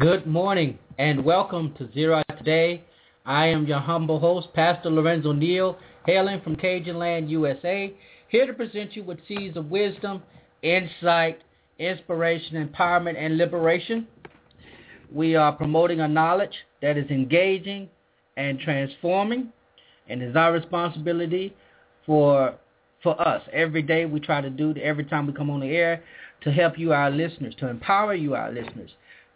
Good morning and welcome to Zera Today. I am your humble host, Pastor Lorenzo Neal, hailing from Cajun Land, USA, here to present you with seeds of wisdom, insight, inspiration, empowerment, and liberation. We are promoting a knowledge that is engaging and transforming, and is our responsibility for us. Every day we try to do, every time we come on the air, to help you, our listeners, to empower you, our listeners,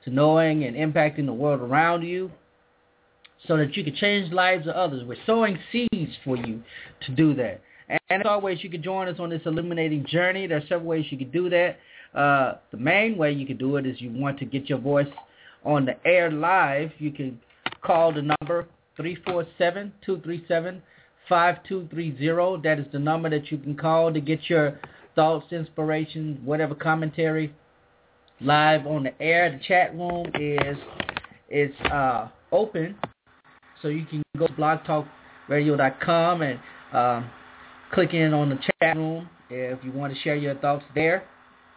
to knowing and impacting the world around you so that you can change the lives of others. We're sowing seeds for you to do that. And as always, you can join us on this illuminating journey. There are several ways you can do that. The main way you can do it is you want to get your voice on the air live. You can call the number 347-237-5230. That is the number that you can call to get your thoughts, inspiration, whatever commentary live on the air. The chat room is open, so you can go to blogtalkradio.com and click in on the chat room if you want to share your thoughts there.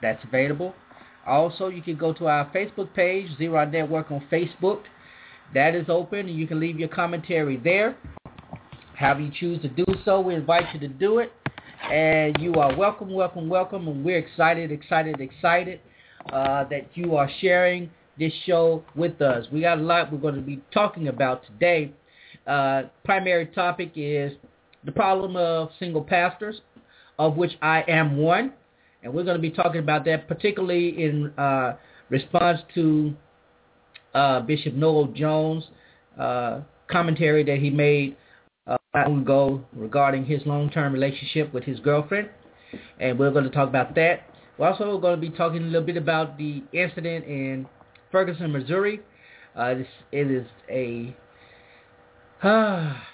That's available. Also, you can go to our Facebook page, Zero Network on Facebook. That is open, and you can leave your commentary there. However you choose to do so, we invite you to do it, and you are welcome, welcome, welcome, and we're excited. That you are sharing this show with us. We got a lot we're going to be talking about today. Primary topic is the problem of single pastors, of which I am one, and we're going to be talking about that particularly in response to Bishop Noel Jones' commentary that he made not long ago regarding his long-term relationship with his girlfriend, and we're going to talk about that. We're also going to be talking a little bit about the incident in Ferguson, Missouri. I don't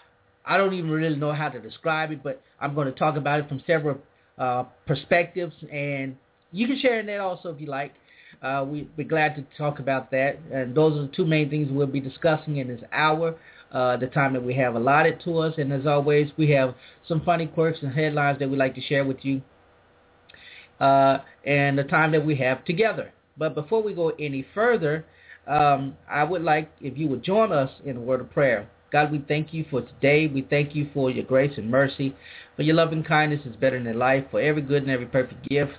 even really know how to describe it, but I'm going to talk about it from several perspectives, and you can share in that also if you like. We'd be glad to talk about that, and those are the two main things we'll be discussing in this hour, the time that we have allotted to us, and as always, we have some funny quirks and headlines that we'd like to share with you. And the time that we have together. But before we go any further, I would like if you would join us in a word of prayer. God, we thank you for today. We thank you for your grace and mercy, for your loving kindness is better than life, for every good and every perfect gift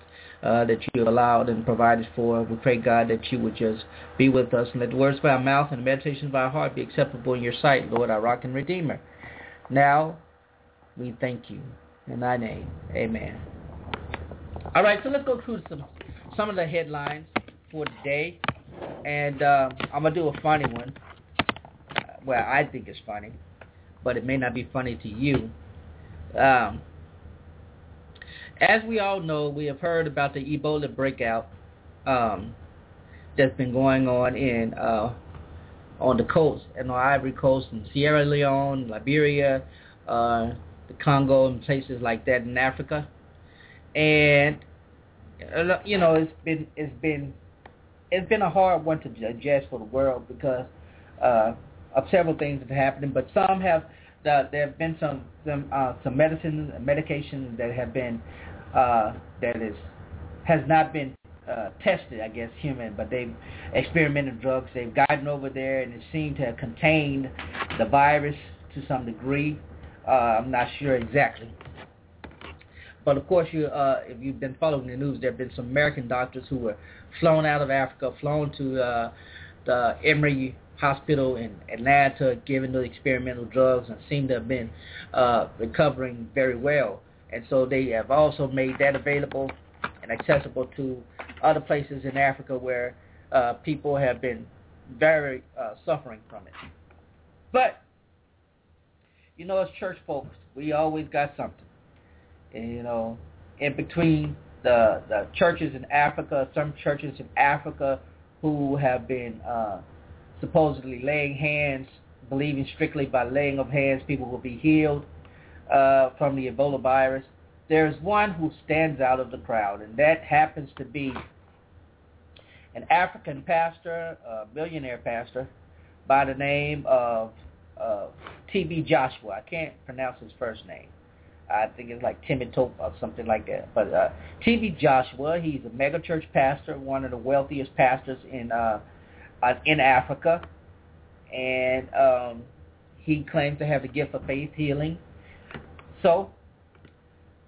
that you have allowed and provided for. We pray, God, that you would just be with us, and let the words of our mouth and the meditations of our heart be acceptable in your sight, Lord, our rock and redeemer. Now, we thank you. In thy name, amen. All right, so let's go through some of the headlines for today, and I'm going to do a funny one. Well, I think it's funny, but it may not be funny to you. As we all know, we have heard about the Ebola breakout that's been going on on the coast and on Ivory Coast and Sierra Leone, Liberia, the Congo, and places like that in Africa. And you know, it's been a hard one to digest for the world because of several things that have happened. But some have there have been some medicines and medications that have been has not been tested, I guess, human, but they've experimented drugs. They've gotten over there, and it seemed to have contained the virus to some degree. I'm not sure exactly. But, of course, if you've been following the news, there have been some American doctors who were flown out of Africa, flown to the Emory Hospital in Atlanta, given the experimental drugs, and seem to have been recovering very well. And so they have also made that available and accessible to other places in Africa where people have been very suffering from it. But, you know, as church folks, we always got something. And, you know, in between the churches in Africa, some churches in Africa who have been supposedly laying hands, believing strictly by laying of hands people will be healed from the Ebola virus. There's one who stands out of the crowd, and that happens to be an African pastor, a billionaire pastor, by the name of T.B. Joshua. I can't pronounce his first name. I think it's like Timitope or something like that. But T.B. Joshua, he's a megachurch pastor, one of the wealthiest pastors in Africa, and he claims to have the gift of faith healing. So,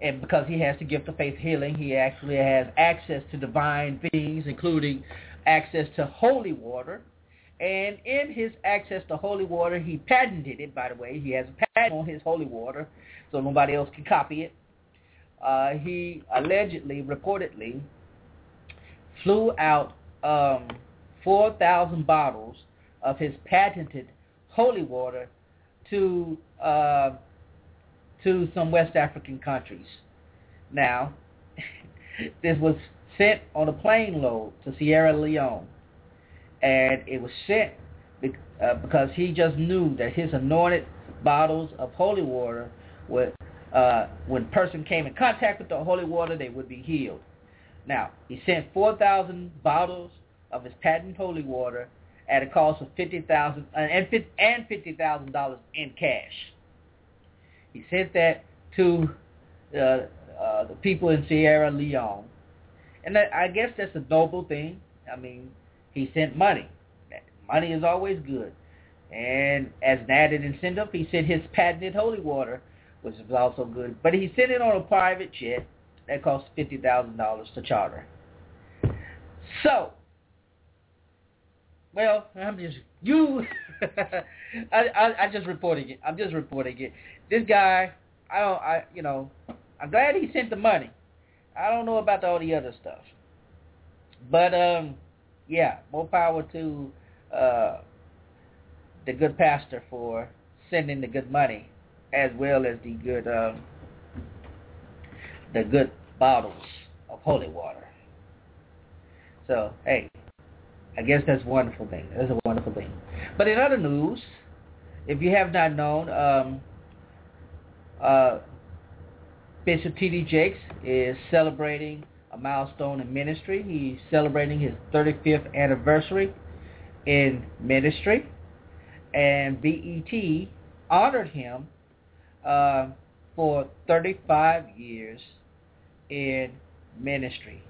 and because he has the gift of faith healing, he actually has access to divine beings, including access to holy water. And in his access to holy water, he patented it, by the way. He has a patent on his holy water, so nobody else can copy it. He allegedly, reportedly, flew out 4,000 bottles of his patented holy water to some West African countries. Now, this was sent on a plane load to Sierra Leone. And it was sent because he just knew that his anointed bottles of holy water, would, when a person came in contact with the holy water, they would be healed. Now, he sent 4,000 bottles of his patent holy water at a cost of $50,000 and $50,000 in cash. He sent that to the people in Sierra Leone. And I guess that's a noble thing. I mean, he sent money. Money is always good. And as an added incentive, he sent his patented holy water, which was also good. But he sent it on a private jet that cost $50,000 to charter. So, well, I'm just reporting it. I'm just reporting it. This guy, I'm glad he sent the money. I don't know about all the other stuff. But, yeah, more power to the good pastor for sending the good money, as well as the good bottles of holy water. So hey, I guess that's a wonderful thing. That's a wonderful thing. But in other news, if you have not known, Bishop T.D. Jakes is celebrating a milestone in ministry. He's celebrating his 35th anniversary in ministry, and BET honored him for 35 years in ministry.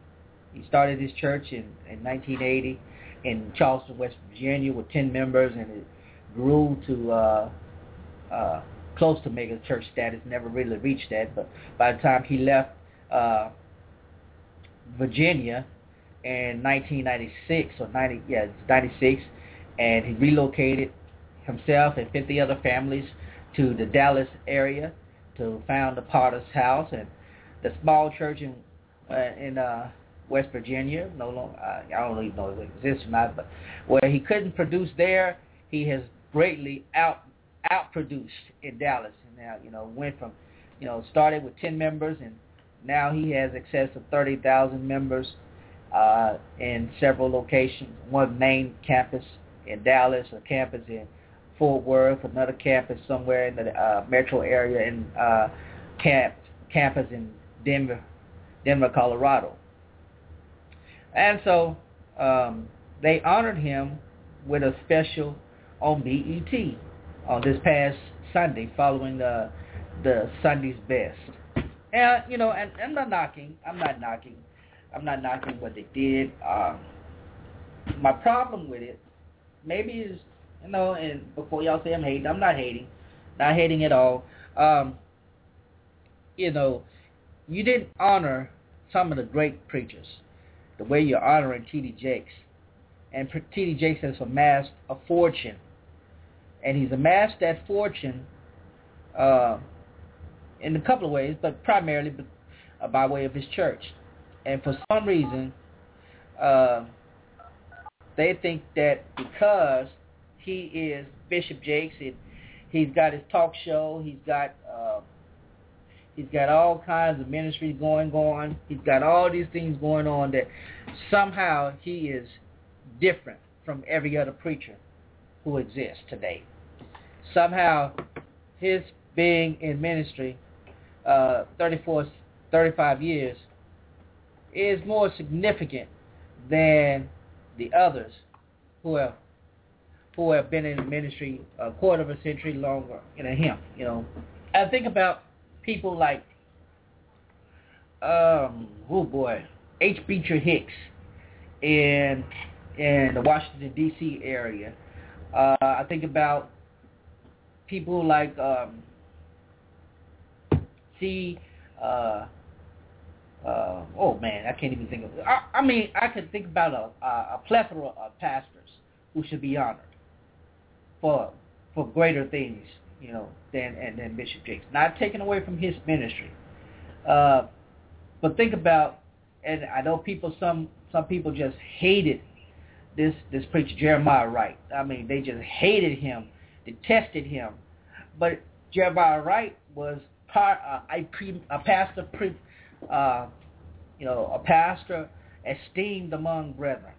He started his church in 1980 in Charleston, West Virginia, with 10 members, and it grew to close to mega church status. Never really reached that, but by the time he left Virginia in 1996 or 96, and he relocated himself and 50 other families to the Dallas area to found the Potter's House and the small church in West Virginia. No longer, I don't even know if it exists or not, but where he couldn't produce there, he has greatly outproduced in Dallas. And now, you know, went from, you know, started with 10 members, and now he has excess of 30,000 members in several locations, one main campus in Dallas, a campus in Fort Worth, another campus somewhere in the metro area, and campus in Denver, Colorado. And so they honored him with a special on BET on this past Sunday, following the Sunday's Best. And you know, and I'm not knocking what they did. My problem with it, maybe is, you know, and before y'all say I'm hating, I'm not hating at all. You know, you didn't honor some of the great preachers the way you're honoring T.D. Jakes. And T.D. Jakes has amassed a fortune. And he's amassed that fortune in a couple of ways, but primarily by way of his church. And for some reason, they think that because he is Bishop Jakes, he's got his talk show, he's got all kinds of ministries going on, he's got all these things going on, that somehow he is different from every other preacher who exists today. Somehow his being in ministry 35 years is more significant than the others who have been in ministry a quarter of a century longer than him. You know, I think about people like H. Beecher Hicks in the Washington D.C. area. I think about people like I can't even think of it. I mean, I could think about a plethora of pastors who should be honored for greater things, you know, than Bishop Jakes. Not taken away from his ministry, but think about, and I know people, some people just hated this preacher Jeremiah Wright. I mean, they just hated him, detested him. But Jeremiah Wright was a pastor esteemed among brethren.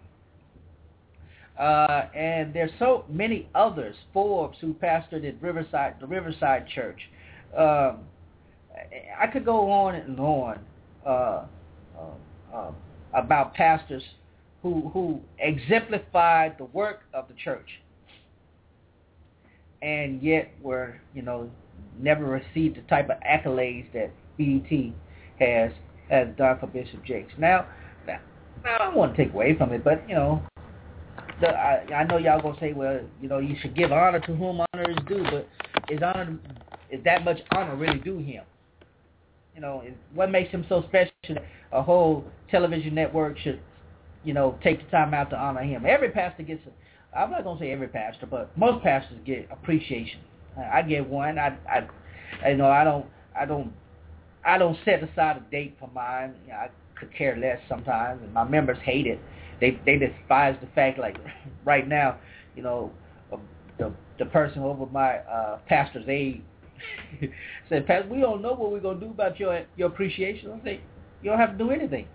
And there's so many others. Forbes, who pastored at the Riverside Church. I could go on and on about pastors who exemplified the work of the church, and yet were, you know, never received the type of accolades that BET has done for Bishop Jakes. Now, I don't want to take away from it, but you know, I know y'all gonna say, well, you know, you should give honor to whom honor is due, but is that much honor really due him? You know, what makes him so special that a whole television network should, you know, take the time out to honor him? Every pastor gets, I'm not gonna say every pastor, but most pastors get appreciation. I get one. I don't set aside a date for mine. You know, I could care less sometimes, and my members hate it. They despise the fact, like right now, you know, the person over my pastor's aide said, "Pastor, we don't know what we're gonna do about your appreciation." I say, "You don't have to do anything.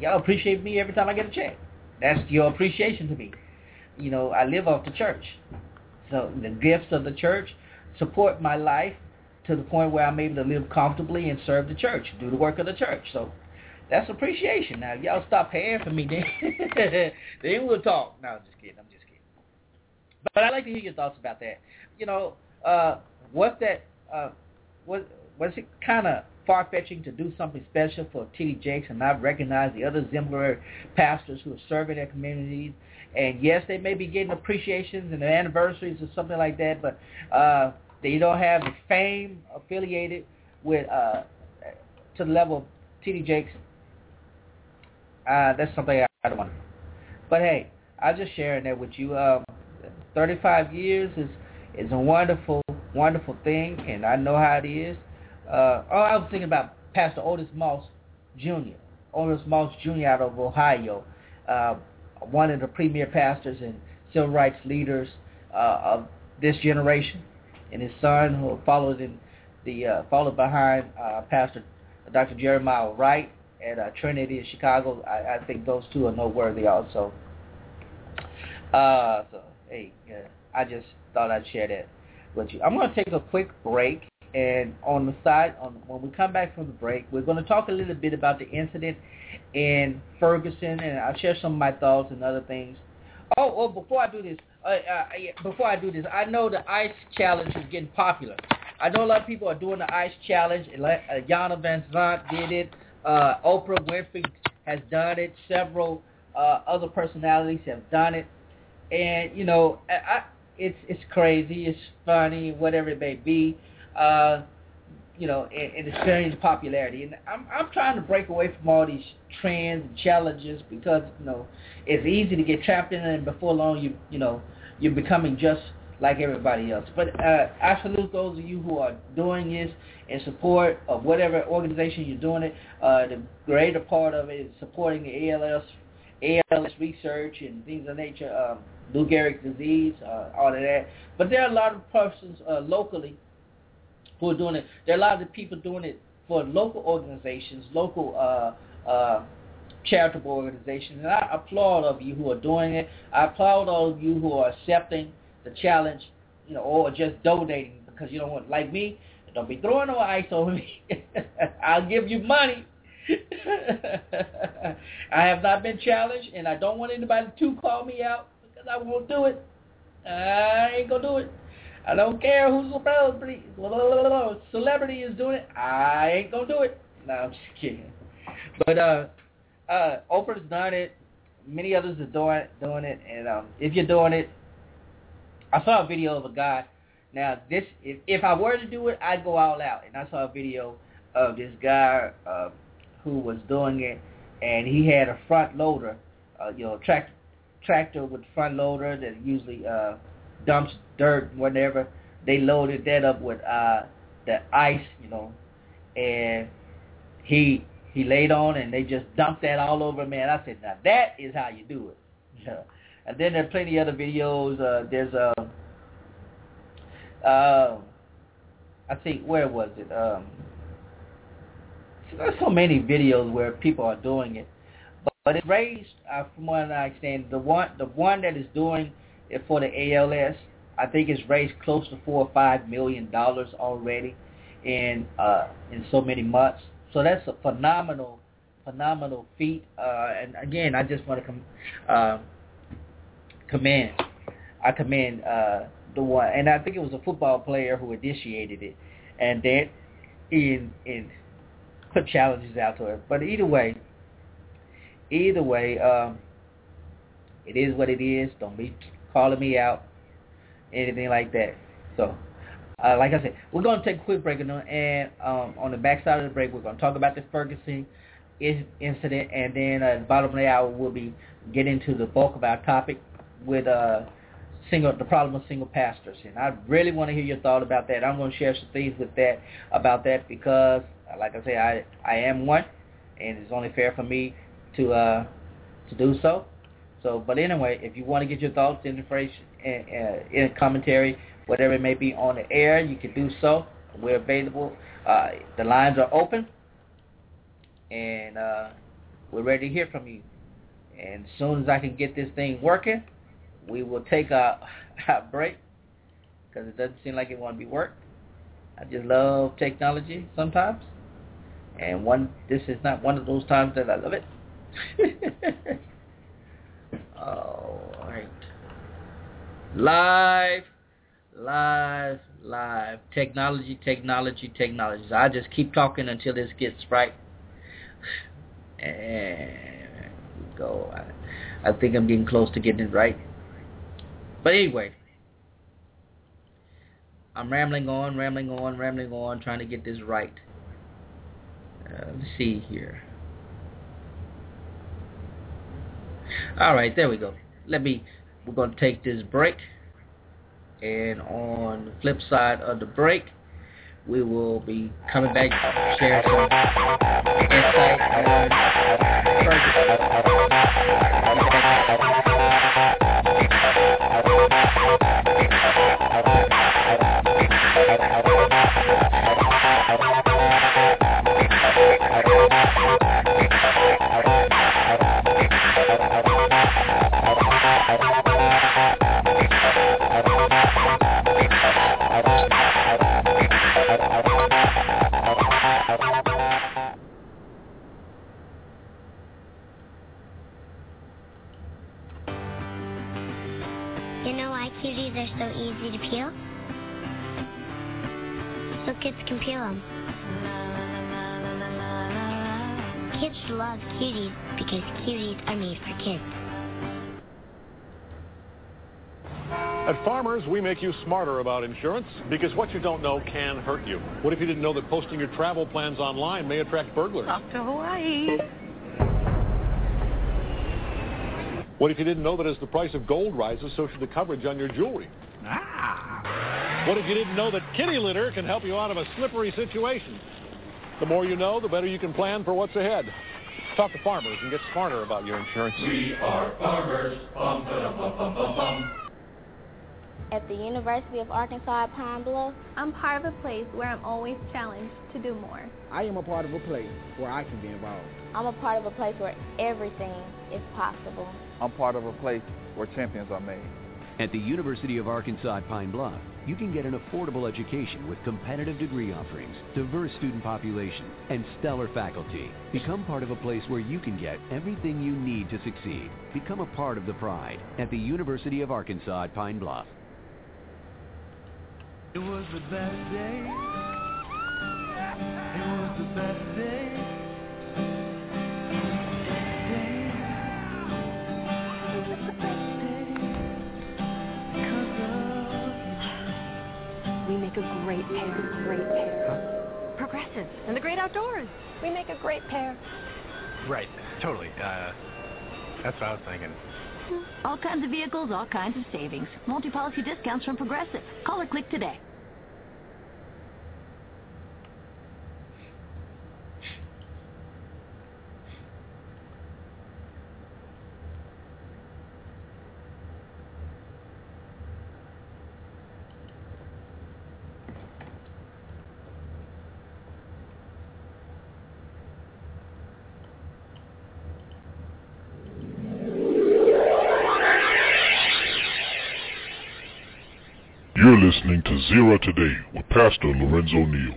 Y'all appreciate me every time I get a check. That's your appreciation to me. You know, I live off the church, so the gifts of the church support my life to the point where I'm able to live comfortably and serve the church, do the work of the church. So that's appreciation. Now, if y'all stop paying for me, then we'll talk." No, I'm just kidding. But I'd like to hear your thoughts about that. You know, was it kind of far-fetching to do something special for T.D. Jakes and not recognize the other exemplary pastors who are serving their communities? And yes, they may be getting appreciations and anniversaries or something like that, but they don't have the fame affiliated with to the level of T.D. Jakes. That's something I don't want. But hey, I'm just sharing that with you. 35 years is a wonderful, wonderful thing, and I know how it is. I was thinking about Pastor Otis Moss Jr. Out of Ohio, one of the premier pastors and civil rights leaders of this generation, and his son, who followed behind Pastor Dr. Jeremiah Wright, at Trinity in Chicago. I think those two are noteworthy also. So, hey, I just thought I'd share that with you. I'm going to take a quick break, and on the side, when we come back from the break, we're going to talk a little bit about the incident in Ferguson, and I'll share some of my thoughts and other things. Oh, before I do this, I know the ice challenge is getting popular. I know a lot of people are doing the ice challenge. Yana Van Zandt did it. Oprah Winfrey has done it. Several other personalities have done it. And, you know, it's crazy. It's funny, whatever it may be, you know, and it's gaining popularity. And I'm trying to break away from all these trends and challenges because, you know, it's easy to get trapped in it, and before long, you're becoming just like everybody else. But I salute those of you who are doing this in support of whatever organization you're doing it. The greater part of it is supporting the ALS research and things of nature, Lou Gehrig's disease, all of that. But there are a lot of persons locally who are doing it. There are a lot of people doing it for local organizations, local charitable organizations. And I applaud all of you who are doing it. I applaud all of you who are accepting the challenge, you know, or just donating, because you don't want, like me, don't be throwing no ice on me. I'll give you money. I have not been challenged, and I don't want anybody to call me out because I won't do it. I ain't going to do it. I don't care who's a celebrity is doing it. I ain't going to do it. No, I'm just kidding. But Oprah's done it. Many others are doing it. And if you're doing it, I saw a video of a guy. Now, this, if I were to do it, I'd go all out. And I saw a video of this guy who was doing it, and he had a front loader, tractor with front loader that usually dumps dirt, whatever. They loaded that up with the ice, and he laid on, and they just dumped that all over him. Man, I said, now that is how you do it. And then there are plenty of other videos. There's I think, where was it? There's so many videos where people are doing it, but it raised, from what I understand, the one that is doing it for the ALS, I think it's raised close to $4 or $5 million already in so many months. So that's a phenomenal feat. And again, I just want to commend the one, and I think it was a football player who initiated it, and then in put challenges out to it. But either way, it is what it is. Don't be calling me out, anything like that. So, like I said, we're going to take a quick break, and on the backside of the break, we're going to talk about the Ferguson incident, and then at the bottom of the hour, we'll be getting into the bulk of our topic with the problem of single pastors. And I really want to hear your thought about that. I'm going to share some things about that because, like I say, I am one, and it's only fair for me to do so. So, but anyway, if you want to get your thoughts, information, and commentary, whatever it may be on the air, you can do so. We're available. The lines are open, and we're ready to hear from you. And as soon as I can get this thing working, we will take a break because it doesn't seem like it want to be worked. I just love technology sometimes. And this is not one of those times that I love it. All right. Live. Technology. So I just keep talking until this gets right. And we go. I think I'm getting close to getting it right. But anyway, I'm rambling on, trying to get this right. Let's see here. All right, there we go. We're going to take this break. And on the flip side of the break, we will be coming back to share some insight on Ferguson. You know why cuties are so easy to peel? So kids can peel them. Kids love cuties because cuties are made for kids. At Farmers, we make you smarter about insurance because what you don't know can hurt you. What if you didn't know that posting your travel plans online may attract burglars? Off to Hawaii. What if you didn't know that as the price of gold rises, so should the coverage on your jewelry? Ah. What if you didn't know that kitty litter can help you out of a slippery situation? The more you know, the better you can plan for what's ahead. Talk to Farmers and get smarter about your insurance. We are Farmers. Bum, ba-dum, bum, bum, bum, bum. At the University of Arkansas at Pine Bluff, I'm part of a place where I'm always challenged to do more. I am a part of a place where I can be involved. I'm a part of a place where everything is possible. I'm part of a place where champions are made. At the University of Arkansas at Pine Bluff, you can get an affordable education with competitive degree offerings, diverse student population, and stellar faculty. Become part of a place where you can get everything you need to succeed. Become a part of the pride at the University of Arkansas at Pine Bluff. It was the best day. It was the best day. It was the best day. Because of you. We make a great pair. Great pair. Huh? Progressive and the great outdoors. We make a great pair. Right. Totally. That's what I was thinking. All kinds of vehicles, all kinds of savings. Multi-policy discounts from Progressive. Call or click today. You're listening to Zera Today with Pastor Lorenzo Neal.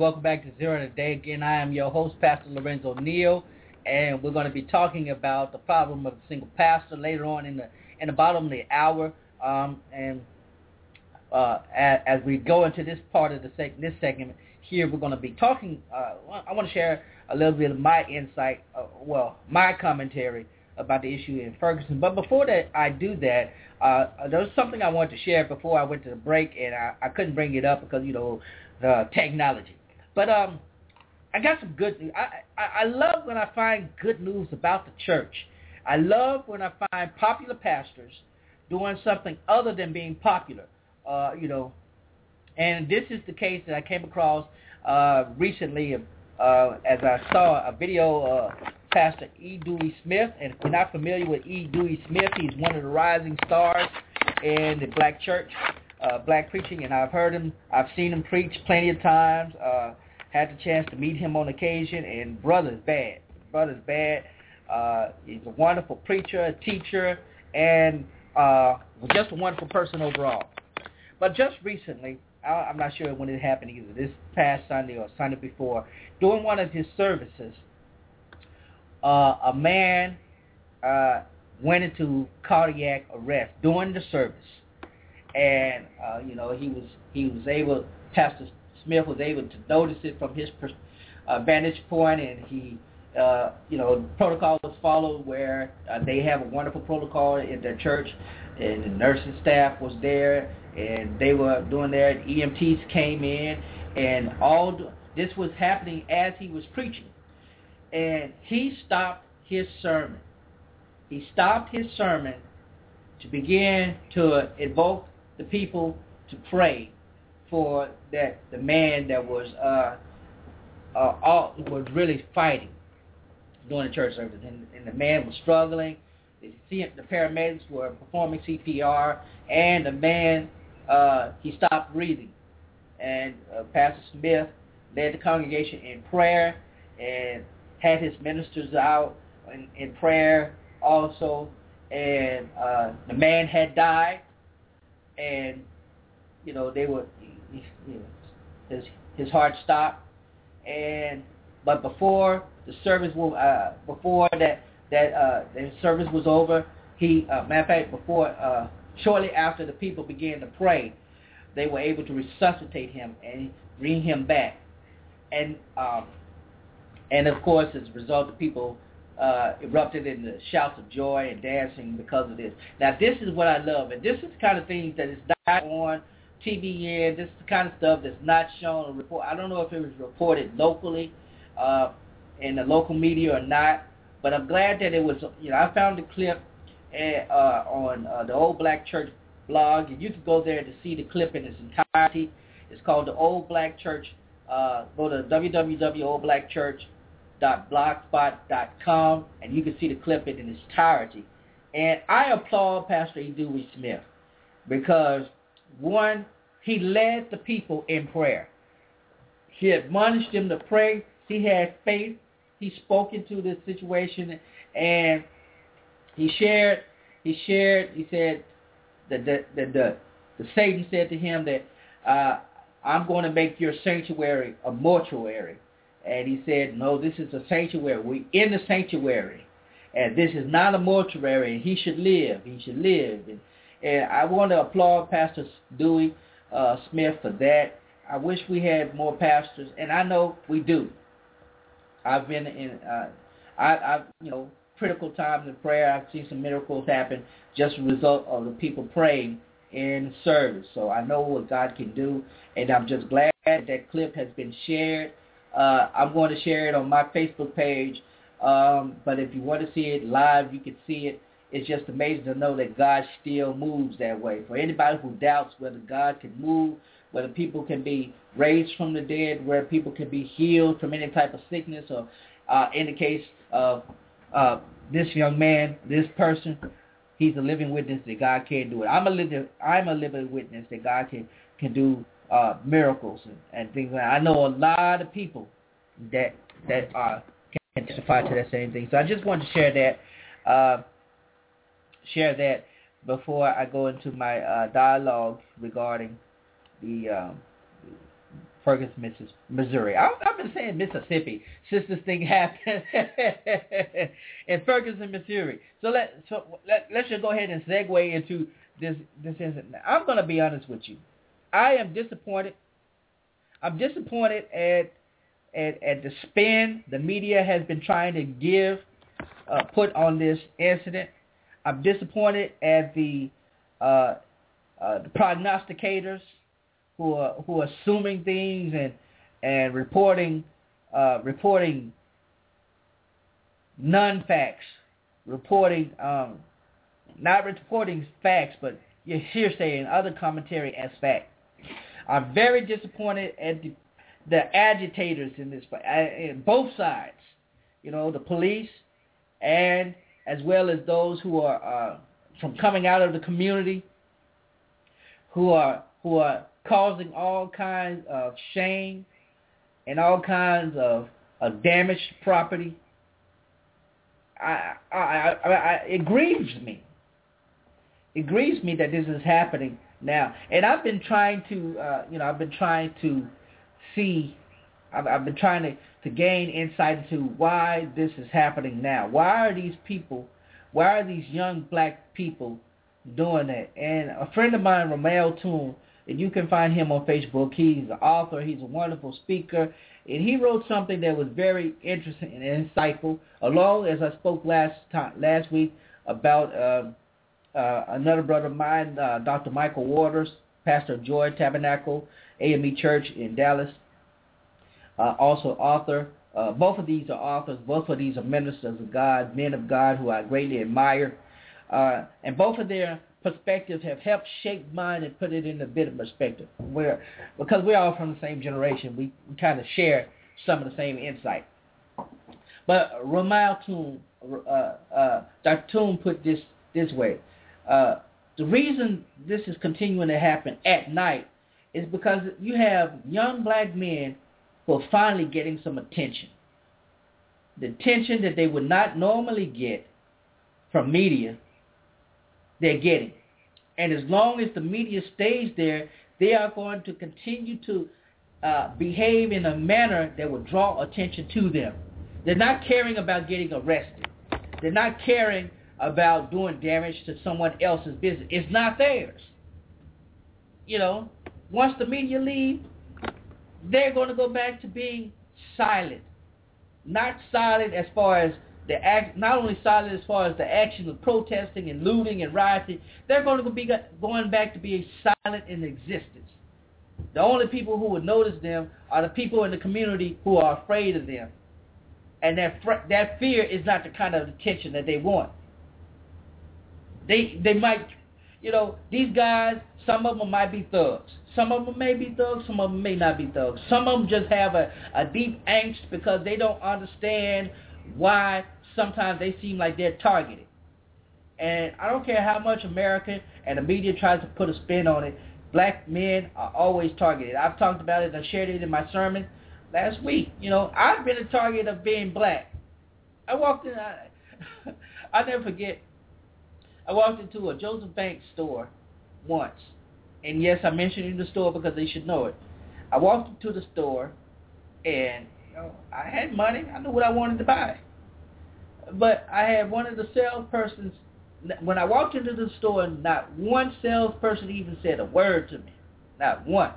Welcome back to Zero Today. Again, I am your host, Pastor Lorenzo Neal, and we're going to be talking about the problem of the single pastor later on in the bottom of the hour. As we go into this part of this segment here, we're going to be talking. I want to share a little bit of my insight, my commentary about the issue in Ferguson. But before that, I do that. There was something I wanted to share before I went to the break, and I couldn't bring it up because the technology. But I got some good news. I love when I find good news about the church. I love when I find popular pastors doing something other than being popular, And this is the case that I came across recently as I saw a video of Pastor E. Dewey Smith. And if you're not familiar with E. Dewey Smith, he's one of the rising stars in the black church. Black preaching, and I've heard him, I've seen him preach plenty of times, had the chance to meet him on occasion, and brother's bad, he's a wonderful preacher, a teacher, and just a wonderful person overall. But just recently, I'm not sure when it happened either, this past Sunday or Sunday before, during one of his services, a man went into cardiac arrest during the service. And, he was able, Pastor Smith was able to notice it from his vantage point, and he, protocol was followed where they have a wonderful protocol in their church, and the nursing staff was there, and they were doing their, and EMTs came in, and this was happening as he was preaching. And he stopped his sermon. He stopped his sermon to begin to invoke the people to pray for the man that was really fighting. during the church service, and the man was struggling. The paramedics were performing CPR, and the man, he stopped breathing. And Pastor Smith led the congregation in prayer and had his ministers out in prayer also. And the man had died, and, you know, they were, you know, his heart stopped. And but before the service was the service was over, he shortly after the people began to pray, they were able to resuscitate him and bring him back. And of course, as a result, the people erupted in the shouts of joy and dancing because of this. Now, this is what I love, and this is the kind of things that is not on TBN. This is the kind of stuff that's not shown or report. I don't know if it was reported locally in the local media or not, but I'm glad that it was. You know, I found the clip on the Old Black Church blog, and you can go there to see the clip in its entirety. It's called the Old Black Church. Go to www.oldblackchurch.blogspot.com, and you can see the clip in its entirety. And I applaud Pastor E. Dewey Smith because, one, he led the people in prayer. He admonished them to pray. He had faith. He spoke into this situation, and he said that Satan said to him that I'm going to make your sanctuary a mortuary. And he said, no, this is a sanctuary. We're in the sanctuary, and this is not a mortuary, and he should live. He should live. And I want to applaud Pastor Dewey Smith for that. I wish we had more pastors, and I know we do. I've been in, critical times in prayer. I've seen some miracles happen just as a result of the people praying in service. So I know what God can do, and I'm just glad that clip has been shared. I'm going to share it on my Facebook page, but if you want to see it live, you can see it. It's just amazing to know that God still moves that way. For anybody who doubts whether God can move, whether people can be raised from the dead, where people can be healed from any type of sickness, or in the case of this young man, this person, he's a living witness that God can do it. I'm a living witness that God can do miracles and things like that. I know a lot of people that can testify to that same thing. So I just wanted to share that before I go into my dialogue regarding the Ferguson, Missouri. I've been saying Mississippi since this thing happened in Ferguson, Missouri. So let's just go ahead and segue into this incident. Now, I'm going to be honest with you. I am disappointed. I'm disappointed at the spin the media has been trying to give, put on this incident. I'm disappointed at the prognosticators who are assuming things and reporting non-facts, not reporting facts, but hearsay and other commentary as fact. I'm very disappointed at the agitators in this, in both sides, the police and as well as those who are from coming out of the community, who are causing all kinds of shame and all kinds of damaged property. It grieves me. It grieves me that this is happening now, and I've been trying to, I've been trying to gain insight into why this is happening now. Why are these young black people doing that? And a friend of mine, Rommell Tune, and you can find him on Facebook. He's an author. He's a wonderful speaker. And he wrote something that was very interesting and insightful, along as I spoke last week about another brother of mine, Dr. Michael Waters, pastor of Joy Tabernacle, AME Church in Dallas, also author. Both of these are authors. Both of these are ministers of God, men of God who I greatly admire. And both of their perspectives have helped shape mine and put it in a bit of perspective. Because we're all from the same generation, we kind of share some of the same insight. But Rommell Tune, Dr. Tune put this way. The reason this is continuing to happen at night is because you have young black men who are finally getting some attention. The attention that they would not normally get from media, they're getting. And as long as the media stays there, they are going to continue to behave in a manner that will draw attention to them. They're not caring about getting arrested. They're not caring about doing damage to someone else's business. It's not theirs. You know, once the media leave, they're going to go back to being silent. Not silent as far as the act, not only silent as far as the action of protesting and looting and rioting. They're going to be going back to being silent in existence. The only people who would notice them are the people in the community who are afraid of them. And that fear is not the kind of attention that they want. They might, you know, these guys, some of them might be thugs. Some of them may be thugs. Some of them may not be thugs. Some of them just have a deep angst because they don't understand why sometimes they seem like they're targeted. And I don't care how much America and the media tries to put a spin on it, black men are always targeted. I've talked about it. I shared it in my sermon last week. You know, I've been a target of being black. I walked in, I'll never forget, I walked into a Joseph Banks store once. And yes, I'm mentioning the store because they should know it. I walked into the store, and you know, I had money. I knew what I wanted to buy. But I had one of the salespersons. When I walked into the store, not one salesperson even said a word to me. Not one.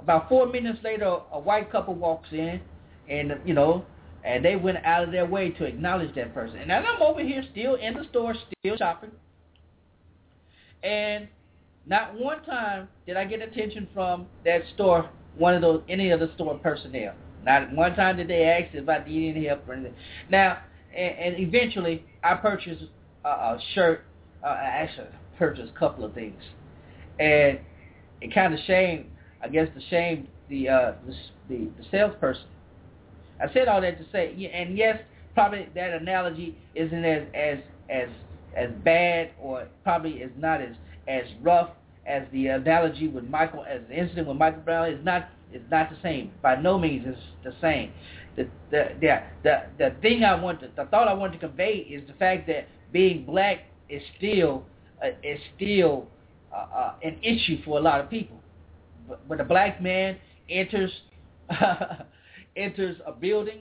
About 4 minutes later, a white couple walks in, and, you know, and they went out of their way to acknowledge that person. And I'm over here still in the store, still shopping. And not one time did I get attention from that store, any of the store personnel. Not one time did they ask if I needed any help or anything. Now, and eventually I purchased a shirt. I actually purchased a couple of things. And it kind of shamed, I guess the shame, the salesperson. I said all that to say, and yes, probably that analogy isn't as bad, or probably is not as rough as the analogy with Michael, as the incident with Michael Brown. It's not the same. By no means is the same. The thought I want to convey is the fact that being black is still an issue for a lot of people. But when a black man enters a building,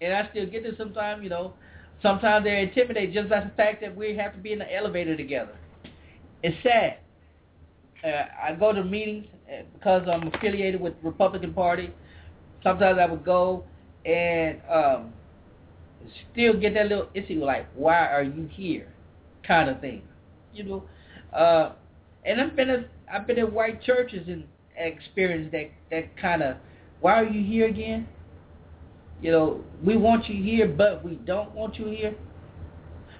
and I still get this sometimes, you know, sometimes they're intimidated just by the fact that we have to be in the elevator together. It's sad. I go to meetings because I'm affiliated with the Republican Party. Sometimes I would go and still get that little issue like, why are you here kind of thing, you know. And I've been in white churches and experienced that kind of, why are you here again? You know, we want you here, but we don't want you here.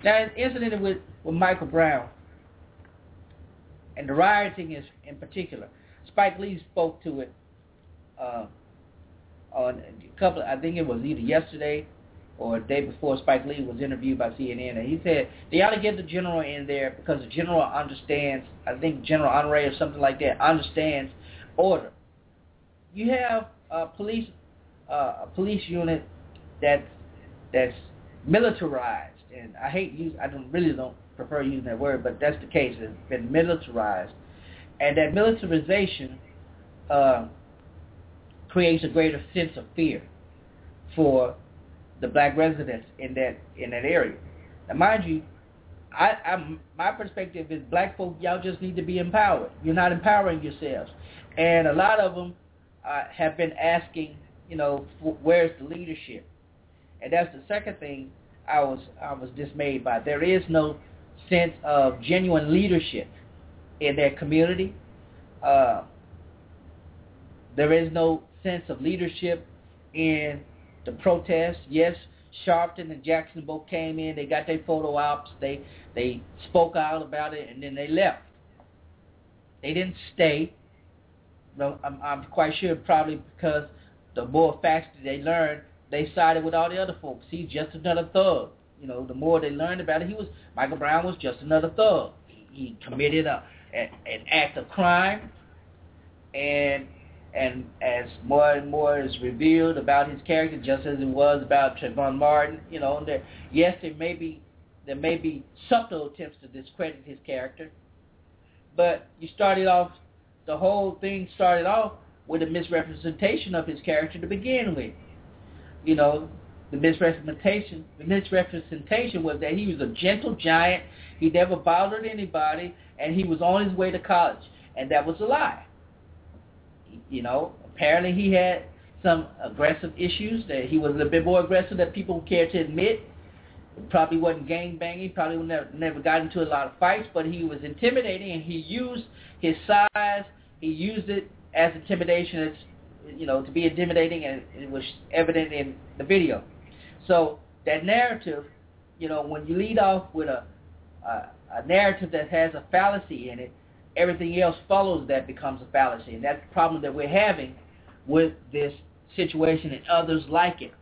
Now, the incident with Michael Brown and the rioting is in particular. Spike Lee spoke to it on a couple. I think it was either yesterday or the day before. Spike Lee was interviewed by CNN, and he said they ought to get the general in there because the general understands. I think General Honoré or something like that understands order. You have a police unit that's militarized, and I really don't prefer using that word, but that's the case. It's been militarized, and that militarization creates a greater sense of fear for the black residents in that area. Now, mind you, my perspective is black folk, y'all just need to be empowered. You're not empowering yourselves, and a lot of them have been asking, you know, where's the leadership? And that's the second thing I was dismayed by. There is no sense of genuine leadership in their community. There is no sense of leadership in the protests. Yes, Sharpton and Jackson both came in. They got their photo ops. They spoke out about it, and then they left. They didn't stay. I'm quite sure, probably because the more faster they learned, they sided with all the other folks. He's just another thug. You know, the more they learned about it, Michael Brown was just another thug. He committed an act of crime, and as more and more is revealed about his character, just as it was about Trayvon Martin, you know, there may be subtle attempts to discredit his character, but the whole thing started off with a misrepresentation of his character to begin with. You know, the misrepresentation was that he was a gentle giant, he never bothered anybody, and he was on his way to college, and that was a lie. You know, apparently he had some aggressive issues, that he was a little bit more aggressive than people cared to admit. Probably wasn't gang-banging, probably never got into a lot of fights, but he was intimidating, and he used his size, he used it as intimidation, to be intimidating, and it was evident in the video. So that narrative, you know, when you lead off with a narrative that has a fallacy in it, everything else follows that becomes a fallacy, and that's the problem that we're having with this situation and others like it.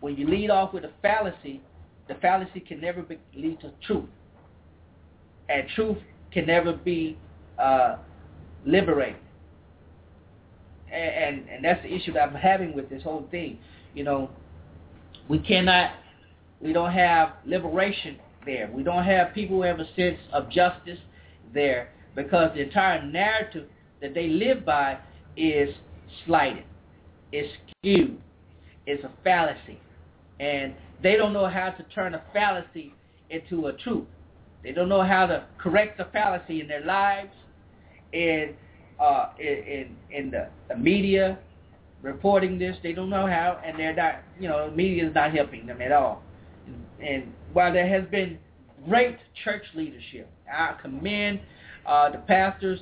When you lead off with a fallacy, the fallacy can never lead to truth, and truth can never be liberated. And that's the issue that I'm having with this whole thing. You know, we don't have liberation there. We don't have people who have a sense of justice there, because the entire narrative that they live by is slighted, it's skewed, it's a fallacy. And they don't know how to turn a fallacy into a truth. They don't know how to correct the fallacy in their lives, in the media reporting this. They don't know how, and they're not. You know, the media is not helping them at all. And while there has been great church leadership, I commend the pastors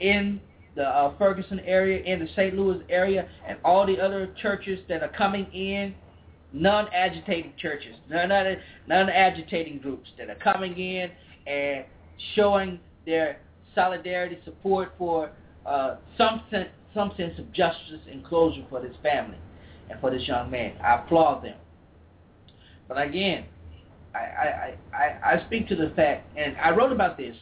in the Ferguson area, in the St. Louis area, and all the other churches that are coming in. Non-agitating churches, non-agitating groups that are coming in and showing their solidarity, support for some sense of justice and closure for this family and for this young man. I applaud them. But again, I speak to the fact, and I wrote about this.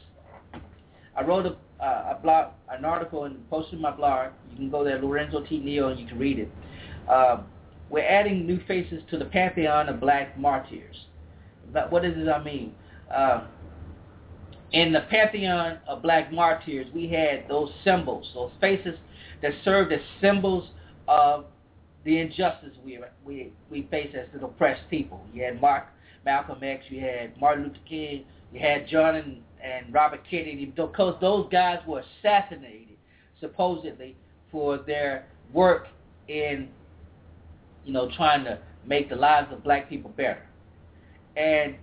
I wrote a blog, an article, and posted my blog. You can go there, Lorenzo T. Neal, and you can read it. We're adding new faces to the pantheon of black martyrs. But what does I mean? In the pantheon of black martyrs, we had those symbols, those faces that served as symbols of the injustice we face as an oppressed people. You had Malcolm X, you had Martin Luther King, you had John and Robert Kennedy, because those guys were assassinated, supposedly, for their work in, you know, trying to make the lives of black people better. And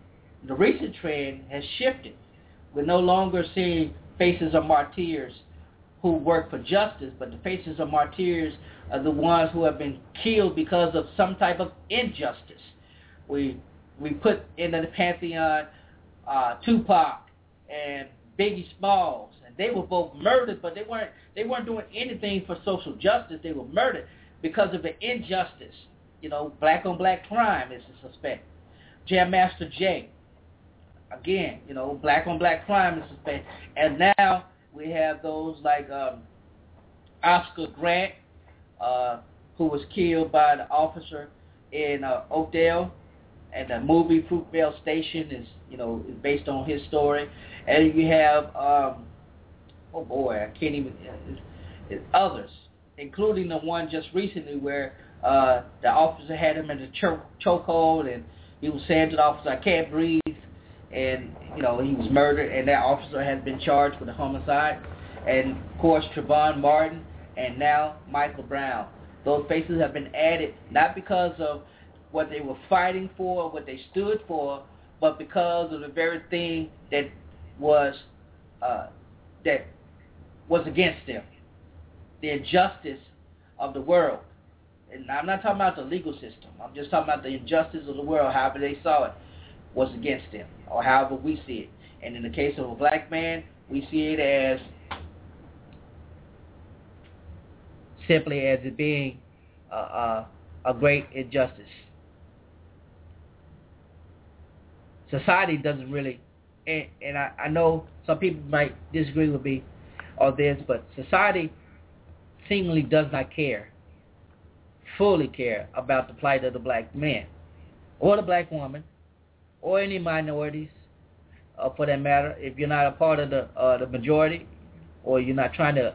the recent trend has shifted. We're no longer seeing faces of martyrs who work for justice, but the faces of martyrs are the ones who have been killed because of some type of injustice. We put into the pantheon Tupac and Biggie Smalls, and they were both murdered, but they weren't doing anything for social justice. They were murdered because of the injustice. You know, black-on-black crime is the suspect. Jam Master Jay, again, you know, black-on-black crime is suspect. And now we have those like Oscar Grant, who was killed by the officer in Oakdale, and the movie Fruitvale Station is based on his story. And you have, others, including the one just recently where the officer had him in a chokehold, and he was saying to the officer, "I can't breathe," and, you know, he was murdered, and that officer has been charged with a homicide. And, of course, Trayvon Martin, and now Michael Brown. Those faces have been added, not because of what they were fighting for, what they stood for, but because of the very thing that was against them, the injustice of the world. And I'm not talking about the legal system. I'm just talking about the injustice of the world, however they saw it, was against them, or however we see it. And in the case of a black man, we see it as simply as it being a great injustice. Society doesn't really, and I know some people might disagree with me on this, but society seemingly does not care, fully care about the plight of the black man or the black woman or any minorities, for that matter. If you're not a part of the majority, or you're not trying to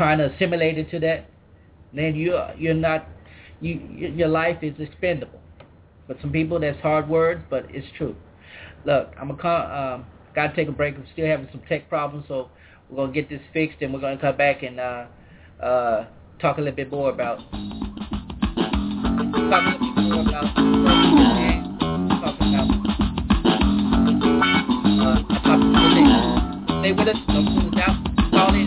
assimilate into that, then you're not, your life is expendable. For some people, that's hard words, but it's true. Look, I'm gotta take a break. I'm still having some tech problems, so we're gonna get this fixed, and we're gonna come back and talk a little bit more about. Stay with us. Don't put us out. Call in.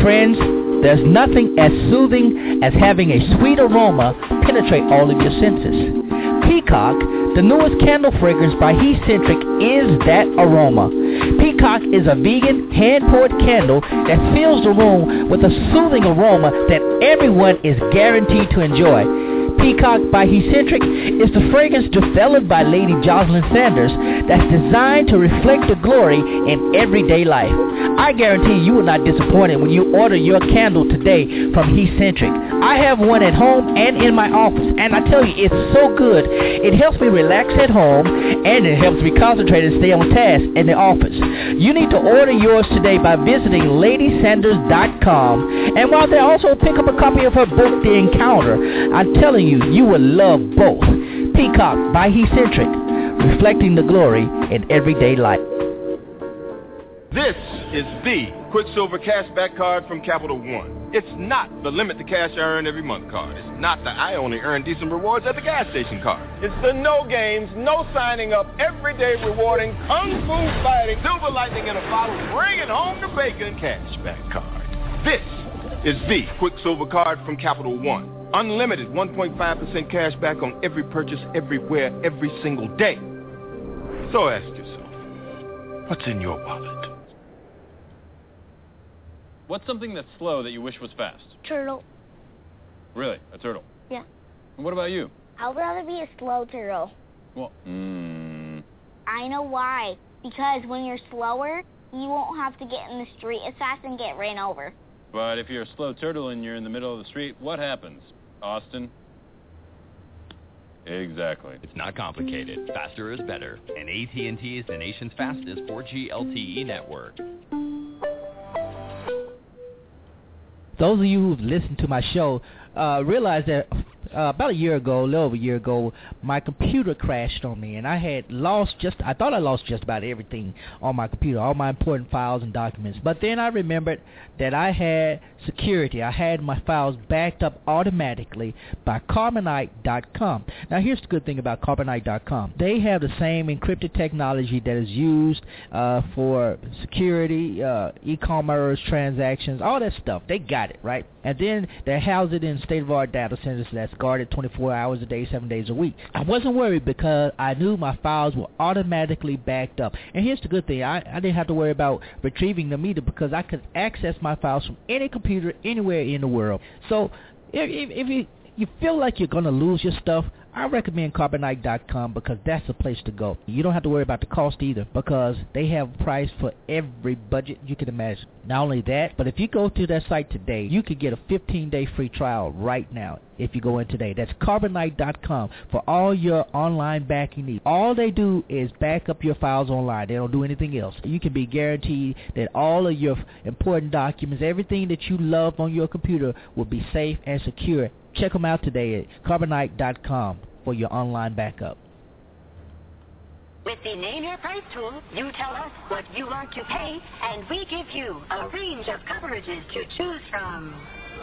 Friends, there's nothing as soothing as having a sweet aroma penetrate all of your senses. Peacock, the newest candle fragrance by Hecentric, is that aroma. Peacock is a vegan, hand-poured candle that fills the room with a soothing aroma that everyone is guaranteed to enjoy. Peacock by Hecentric is the fragrance developed by Lady Jocelyn Sanders that's designed to reflect the glory in everyday life. I guarantee you will not be disappointed when you order your candle today from Hecentric. I have one at home and in my office, and I tell you, it's so good. It helps me relax at home, and it helps me concentrate and stay on task in the office. You need to order yours today by visiting LadySanders.com, and while they also pick up a copy of her book, The Encounter. I'm telling you, you will love both. Peacock by Hecentric, reflecting the glory in everyday life. This is the Quicksilver Cashback Card from Capital One. It's not the limit to cash I earn every month card. It's not the I only earn decent rewards at the gas station card. It's the no games, no signing up, everyday rewarding, kung fu fighting, silver lightning in a bottle, bringing home the bacon cashback card. This is the Quicksilver Card from Capital One. Unlimited 1.5% cash back on every purchase, everywhere, every single day. So ask yourself, what's in your wallet? What's something that's slow that you wish was fast? Turtle. Really? A turtle? Yeah. And what about you? I would rather be a slow turtle. Well, I know why. Because when you're slower, you won't have to get in the street as fast and get ran over. But if you're a slow turtle and you're in the middle of the street, what happens, Austin? Exactly. It's not complicated. Faster is better. And AT&T is the nation's fastest 4G LTE network. Those of you who've listened to my show realize that about a year ago, a little over a year ago, my computer crashed on me, and I had lost about everything on my computer, all my important files and documents. But then I remembered that I had security. I had my files backed up automatically by Carbonite.com. Now, here's the good thing about Carbonite.com. They have the same encrypted technology that is used for security, e-commerce transactions, all that stuff. They got it, right? And then they house it in state-of-the-art data centers that's guarded 24 hours a day, 7 days a week. I wasn't worried because I knew my files were automatically backed up. And here's the good thing. I didn't have to worry about retrieving them either because I could access my files from any computer anywhere in the world. So if you feel like you're going to lose your stuff, I recommend Carbonite.com because that's the place to go. You don't have to worry about the cost either because they have a price for every budget you can imagine. Not only that, but if you go to that site today, you could get a 15-day free trial right now if you go in today. That's Carbonite.com for all your online backing needs. All they do is back up your files online. They don't do anything else. You can be guaranteed that all of your important documents, everything that you love on your computer will be safe and secure. Check them out today at Carbonite.com for your online backup. With the Name Your Price tool, you tell us what you want to pay, and we give you a range of coverages to choose from.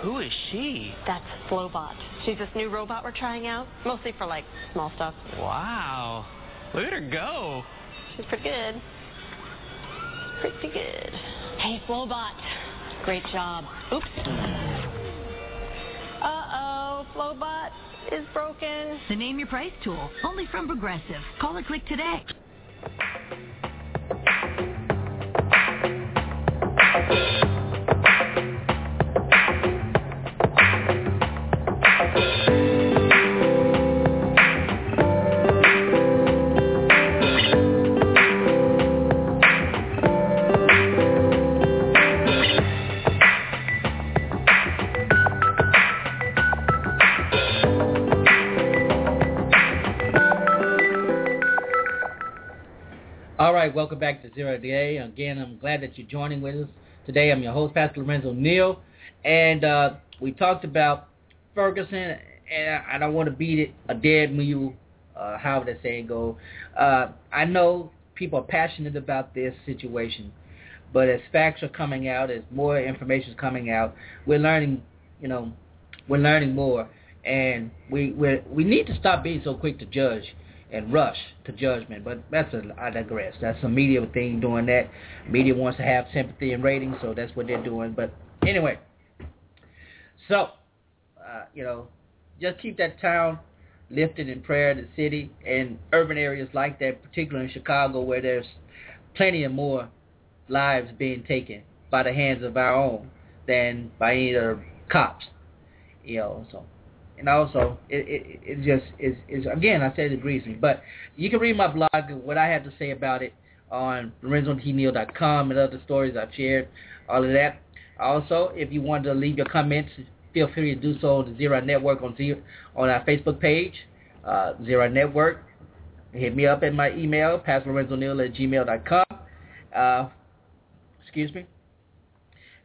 Who is she? That's Flowbot. She's this new robot we're trying out, mostly for, small stuff. Wow. Look at her go. She's pretty good. Hey, Flowbot. Great job. Oops. Uh-oh, Flowbot is broken. The Name Your Price tool, only from Progressive. Call or click today. Welcome back to Zera Today. Again, I'm glad that you're joining with us today. I'm your host, Pastor Lorenzo Neal, and we talked about Ferguson, and I don't want to beat a dead mule, however that saying goes. I know people are passionate about this situation, but as facts are coming out, as more information is coming out, we're learning, we're learning more, and we need to stop being so quick to judge and rush to judgment. But I digress. That's a media thing doing that. Media wants to have sympathy and ratings, so that's what they're doing. But anyway, so, just keep that town lifted in prayer, the city, and urban areas like that, particularly in Chicago, where there's plenty of more lives being taken by the hands of our own than by any other cops, so. And also, it just is, again, I said it briefly, but you can read my blog and what I have to say about it on LorenzoTNeal.com and other stories I've shared, all of that. Also, if you want to leave your comments, feel free to do so on the Zero Network on our Facebook page, Zero Network. Hit me up at my email, PastorLorenzoNeal@gmail.com. Excuse me.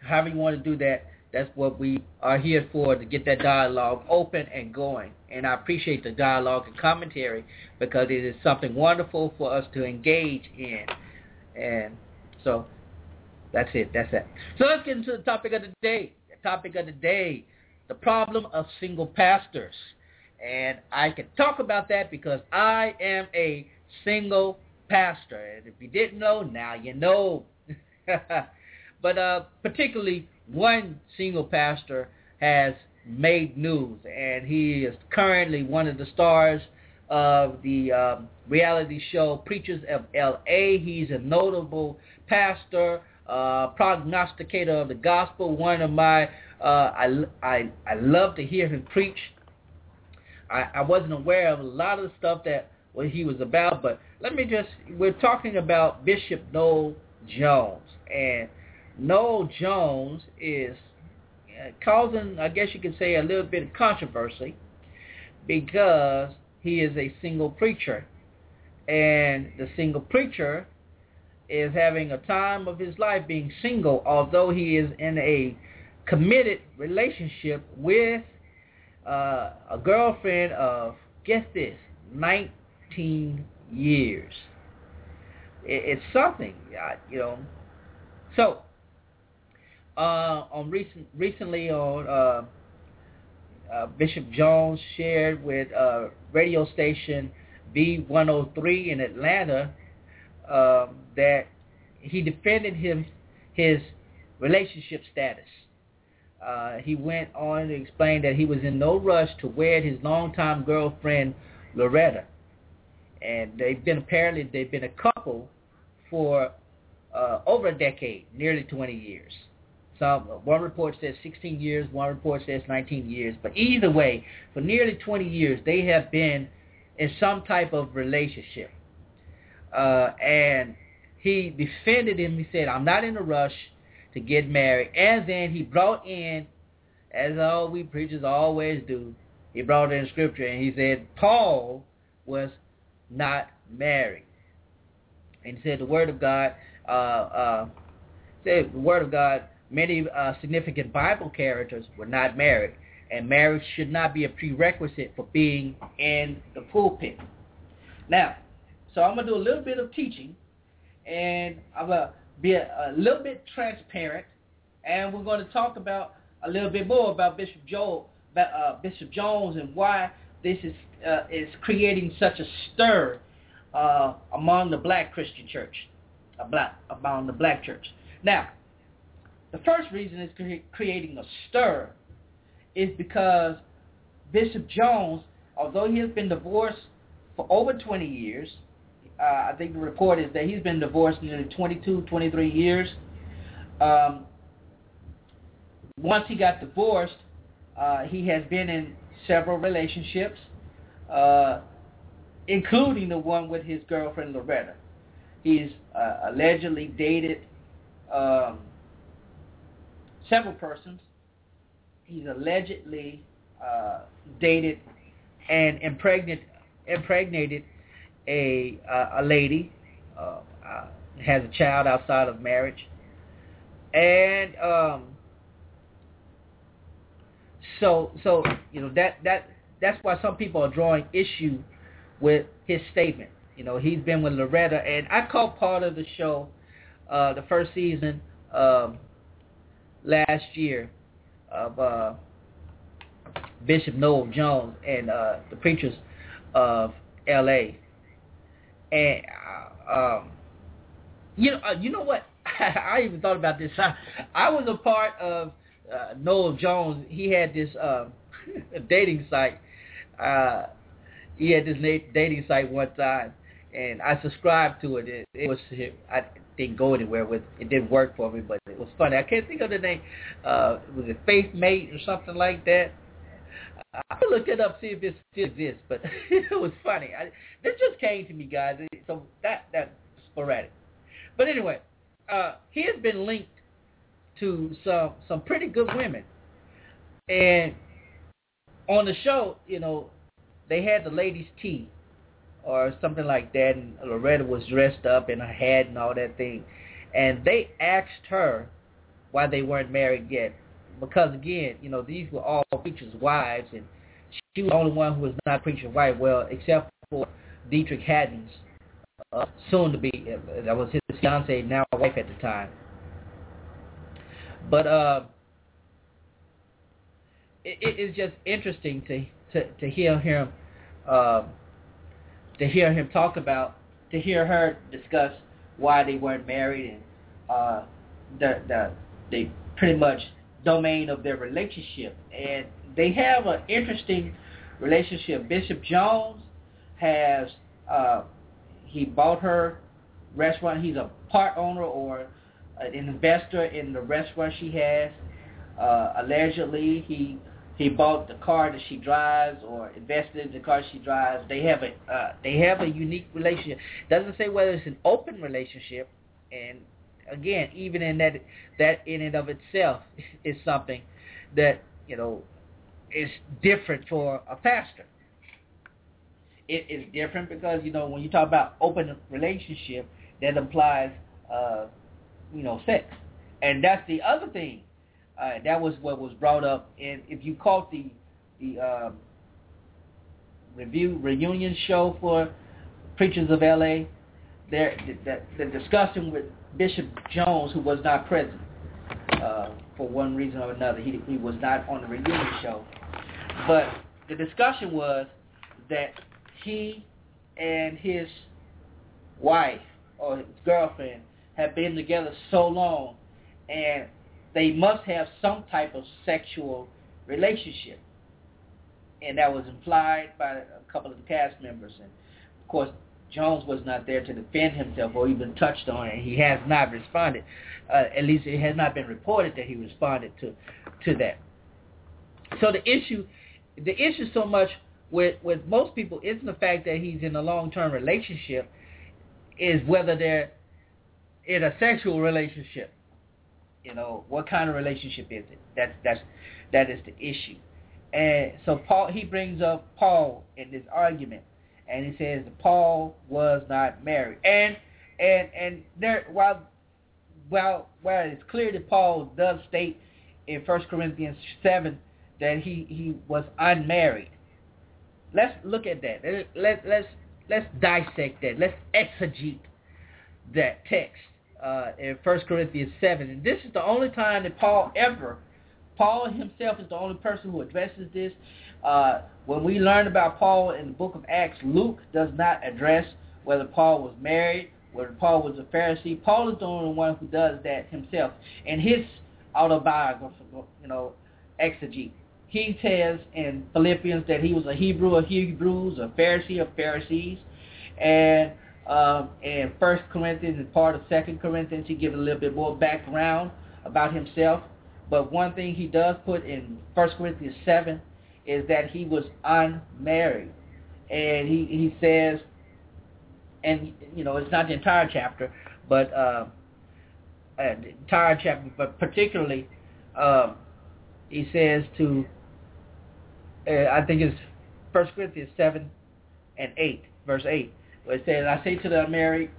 However you want to do that. That's what we are here for, to get that dialogue open and going. And I appreciate the dialogue and commentary, because it is something wonderful for us to engage in. And so that's it. That's that. So let's get into the topic of the day. The topic of the day, the problem of single pastors. And I can talk about that because I am a single pastor. And if you didn't know, now you know. But particularly one single pastor has made news, and he is currently one of the stars of the reality show Preachers of L.A. He's a notable pastor, prognosticator of the gospel. One of my, I love to hear him preach. I wasn't aware of a lot of the stuff that what he was about, but we're talking about Bishop Noel Jones, and Noel Jones is causing, I guess you could say, a little bit of controversy because he is a single preacher. And the single preacher is having a time of his life being single, although he is in a committed relationship with a girlfriend of, guess this, 19 years. It's something, So, recently, Bishop Jones shared with radio station B103 in Atlanta that he defended his relationship status. He went on to explain that he was in no rush to wed his longtime girlfriend Loretta, and they've been a couple for over a decade, nearly 20 years. Some one report says 16 years, one report says 19 years. But either way, for nearly 20 years, they have been in some type of relationship. And he defended him. He said, "I'm not in a rush to get married." And then he brought in, as all we preachers always do, he brought in scripture, and he said Paul was not married. And he said the word of God. Said the word of God, many significant Bible characters were not married, and marriage should not be a prerequisite for being in the pulpit. Now, so I'm going to do a little bit of teaching, and I'm going to be a little bit transparent, and we're going to talk about a little bit more about Bishop Jones and why this is creating such a stir among the black Christian church. Now, The first reason is creating a stir is because Bishop Jones, although he has been divorced for over 20 years, I think the report is that he's been divorced nearly 22, 23 years. Once he got divorced, he has been in several relationships, including the one with his girlfriend, Loretta. He's allegedly dated several persons. He's allegedly dated and impregnated a lady, has a child outside of marriage. And so you know, that's why some people are drawing issue with his statement. You know, he's been with Loretta, and I caught part of the show, the first season last year of Bishop Noel Jones and the Preachers of L.A. And you know what? I even thought about this. I was a part of Noel Jones. He had this dating site. He had this dating site one time, and I subscribed to it. It was, I didn't go anywhere with it. Didn't work for me, but it was funny. I can't think of the name. Was it Faith Mate or something like that? I looked it up, see if it still exists, but it was funny. This just came to me, guys. So that's sporadic. But anyway, he has been linked to some pretty good women, and on the show, you know, they had the ladies' tea or something like that, and Loretta was dressed up in her hat and all that thing, and they asked her why they weren't married yet, because again, you know, these were all preachers' wives, and she was the only one who was not preacher's wife, well, except for Dietrich Haddon's soon-to-be, that was his fiancée, now wife at the time. But it is just interesting to hear him to hear her discuss why they weren't married, and the pretty much domain of their relationship. And they have an interesting relationship. Bishop Jones has he bought her restaurant. He's a part owner or an investor in the restaurant she has. Allegedly, he bought the car that she drives, or invested in the car she drives. They have a unique relationship. Doesn't say whether it's an open relationship, and again, even in that in and of itself is something that, you know, is different for a pastor. It is different because, you know, when you talk about open relationship, that implies you know, sex, and that's the other thing. That was what was brought up, and if you caught the reunion show for Preachers of L.A., there the discussion with Bishop Jones, who was not present for one reason or another, he was not on the reunion show, but the discussion was that he and his wife or his girlfriend have been together so long, and they must have some type of sexual relationship, and that was implied by a couple of the cast members. And of course, Jones was not there to defend himself or even touched on it. He has not responded. At least it has not been reported that he responded to that. So the issue so much with most people isn't the fact that he's in a long-term relationship, is whether they're in a sexual relationship. You know, what kind of relationship is it? That is the issue. And so he brings up Paul in this argument, and he says that Paul was not married. And there, while it's clear that Paul does state in 1 Corinthians 7 that he was unmarried, let's look at that. Let's dissect that. Let's exegete that text. In 1 Corinthians 7, and this is the only time that Paul himself is the only person who addresses this. When we learn about Paul in the book of Acts, Luke does not address whether Paul was married, whether Paul was a Pharisee. Paul is the only one who does that himself. And his autobiographical, exegete. He says in Philippians that he was a Hebrew of Hebrews, a Pharisee of Pharisees, and in 1 Corinthians and part of 2 Corinthians, he gives a little bit more background about himself. But one thing he does put in 1 Corinthians 7 is that he was unmarried. And he says, and, it's not the entire chapter, but particularly he says to, I think it's 1 Corinthians 7 and 8, verse 8, where it says, I say to the unmarried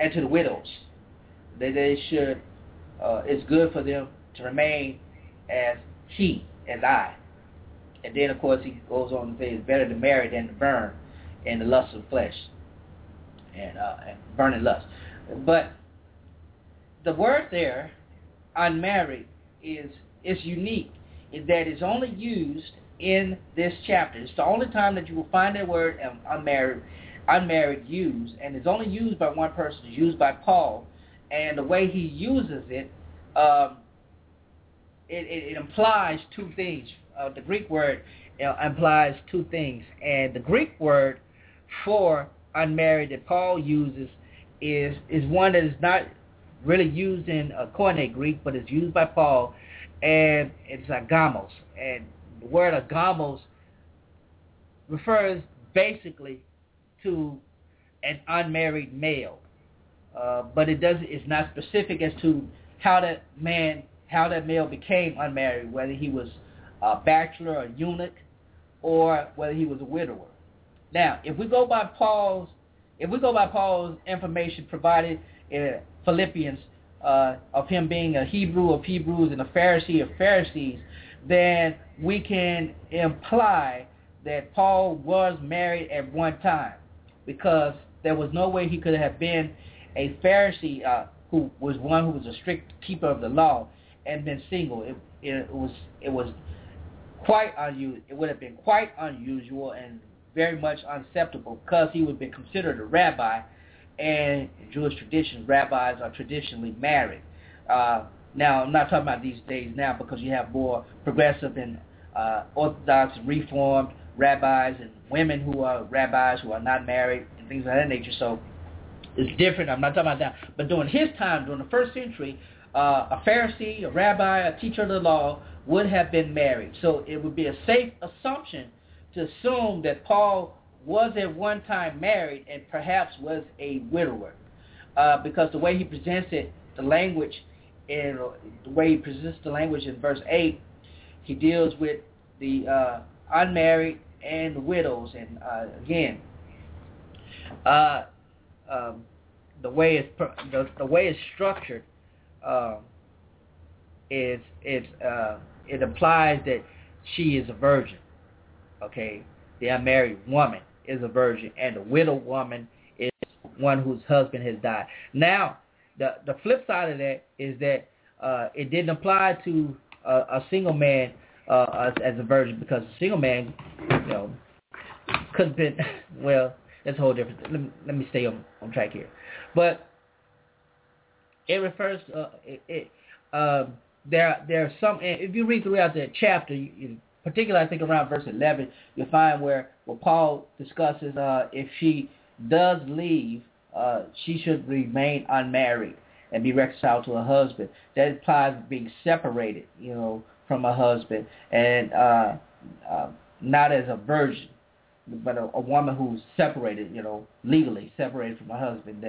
and to the widows that they should, it's good for them to remain as he and I. And then, of course, he goes on and says, it's better to marry than to burn in the lust of the flesh and burn in lust. But the word there, unmarried, is unique in that it's only used in this chapter. It's the only time that you will find that word unmarried used, and it's only used by one person. It's used by Paul, and the way he uses it, it implies two things. The Greek word implies two things, and the Greek word for unmarried that Paul uses is one that is not really used in Koine Greek, but it's used by Paul, and it's agamos. And the word agamos refers basically to an unmarried male, but it's not specific as to how that male became unmarried, whether he was a bachelor, a eunuch, or whether he was a widower. Now, if we go by Paul's information provided in Philippians of him being a Hebrew of Hebrews and a Pharisee of Pharisees, then we can imply that Paul was married at one time, because there was no way he could have been a Pharisee who was one who was a strict keeper of the law and been single. It was quite unusual. It would have been quite unusual and very much unacceptable, because he would have been considered a rabbi, and in Jewish traditions, rabbis are traditionally married. Now, I'm not talking about these days now, because you have more progressive and orthodox and reformed rabbis and women who are rabbis who are not married and things of that nature. So it's different. I'm not talking about that. But during his time, during the first century, a Pharisee, a rabbi, a teacher of the law would have been married. So it would be a safe assumption to assume that Paul was at one time married and perhaps was a widower, because the way he presents it, the language in verse 8, he deals with the unmarried and the widows, and the way it's structured it implies that she is a virgin. Okay, the unmarried woman is a virgin, and the widow woman is one whose husband has died. Now, the flip side of that is that it didn't apply to a single man as a virgin, because a single man, could have been, well, that's a whole different thing. Let me stay on track here. But it refers to, there are some, if you read throughout that chapter, particularly I think around verse 11, you'll find where Paul discusses if she does leave, she should remain unmarried and be reconciled to her husband. That implies being separated, from her husband, and not as a virgin, but a woman who's separated, legally separated from her husband.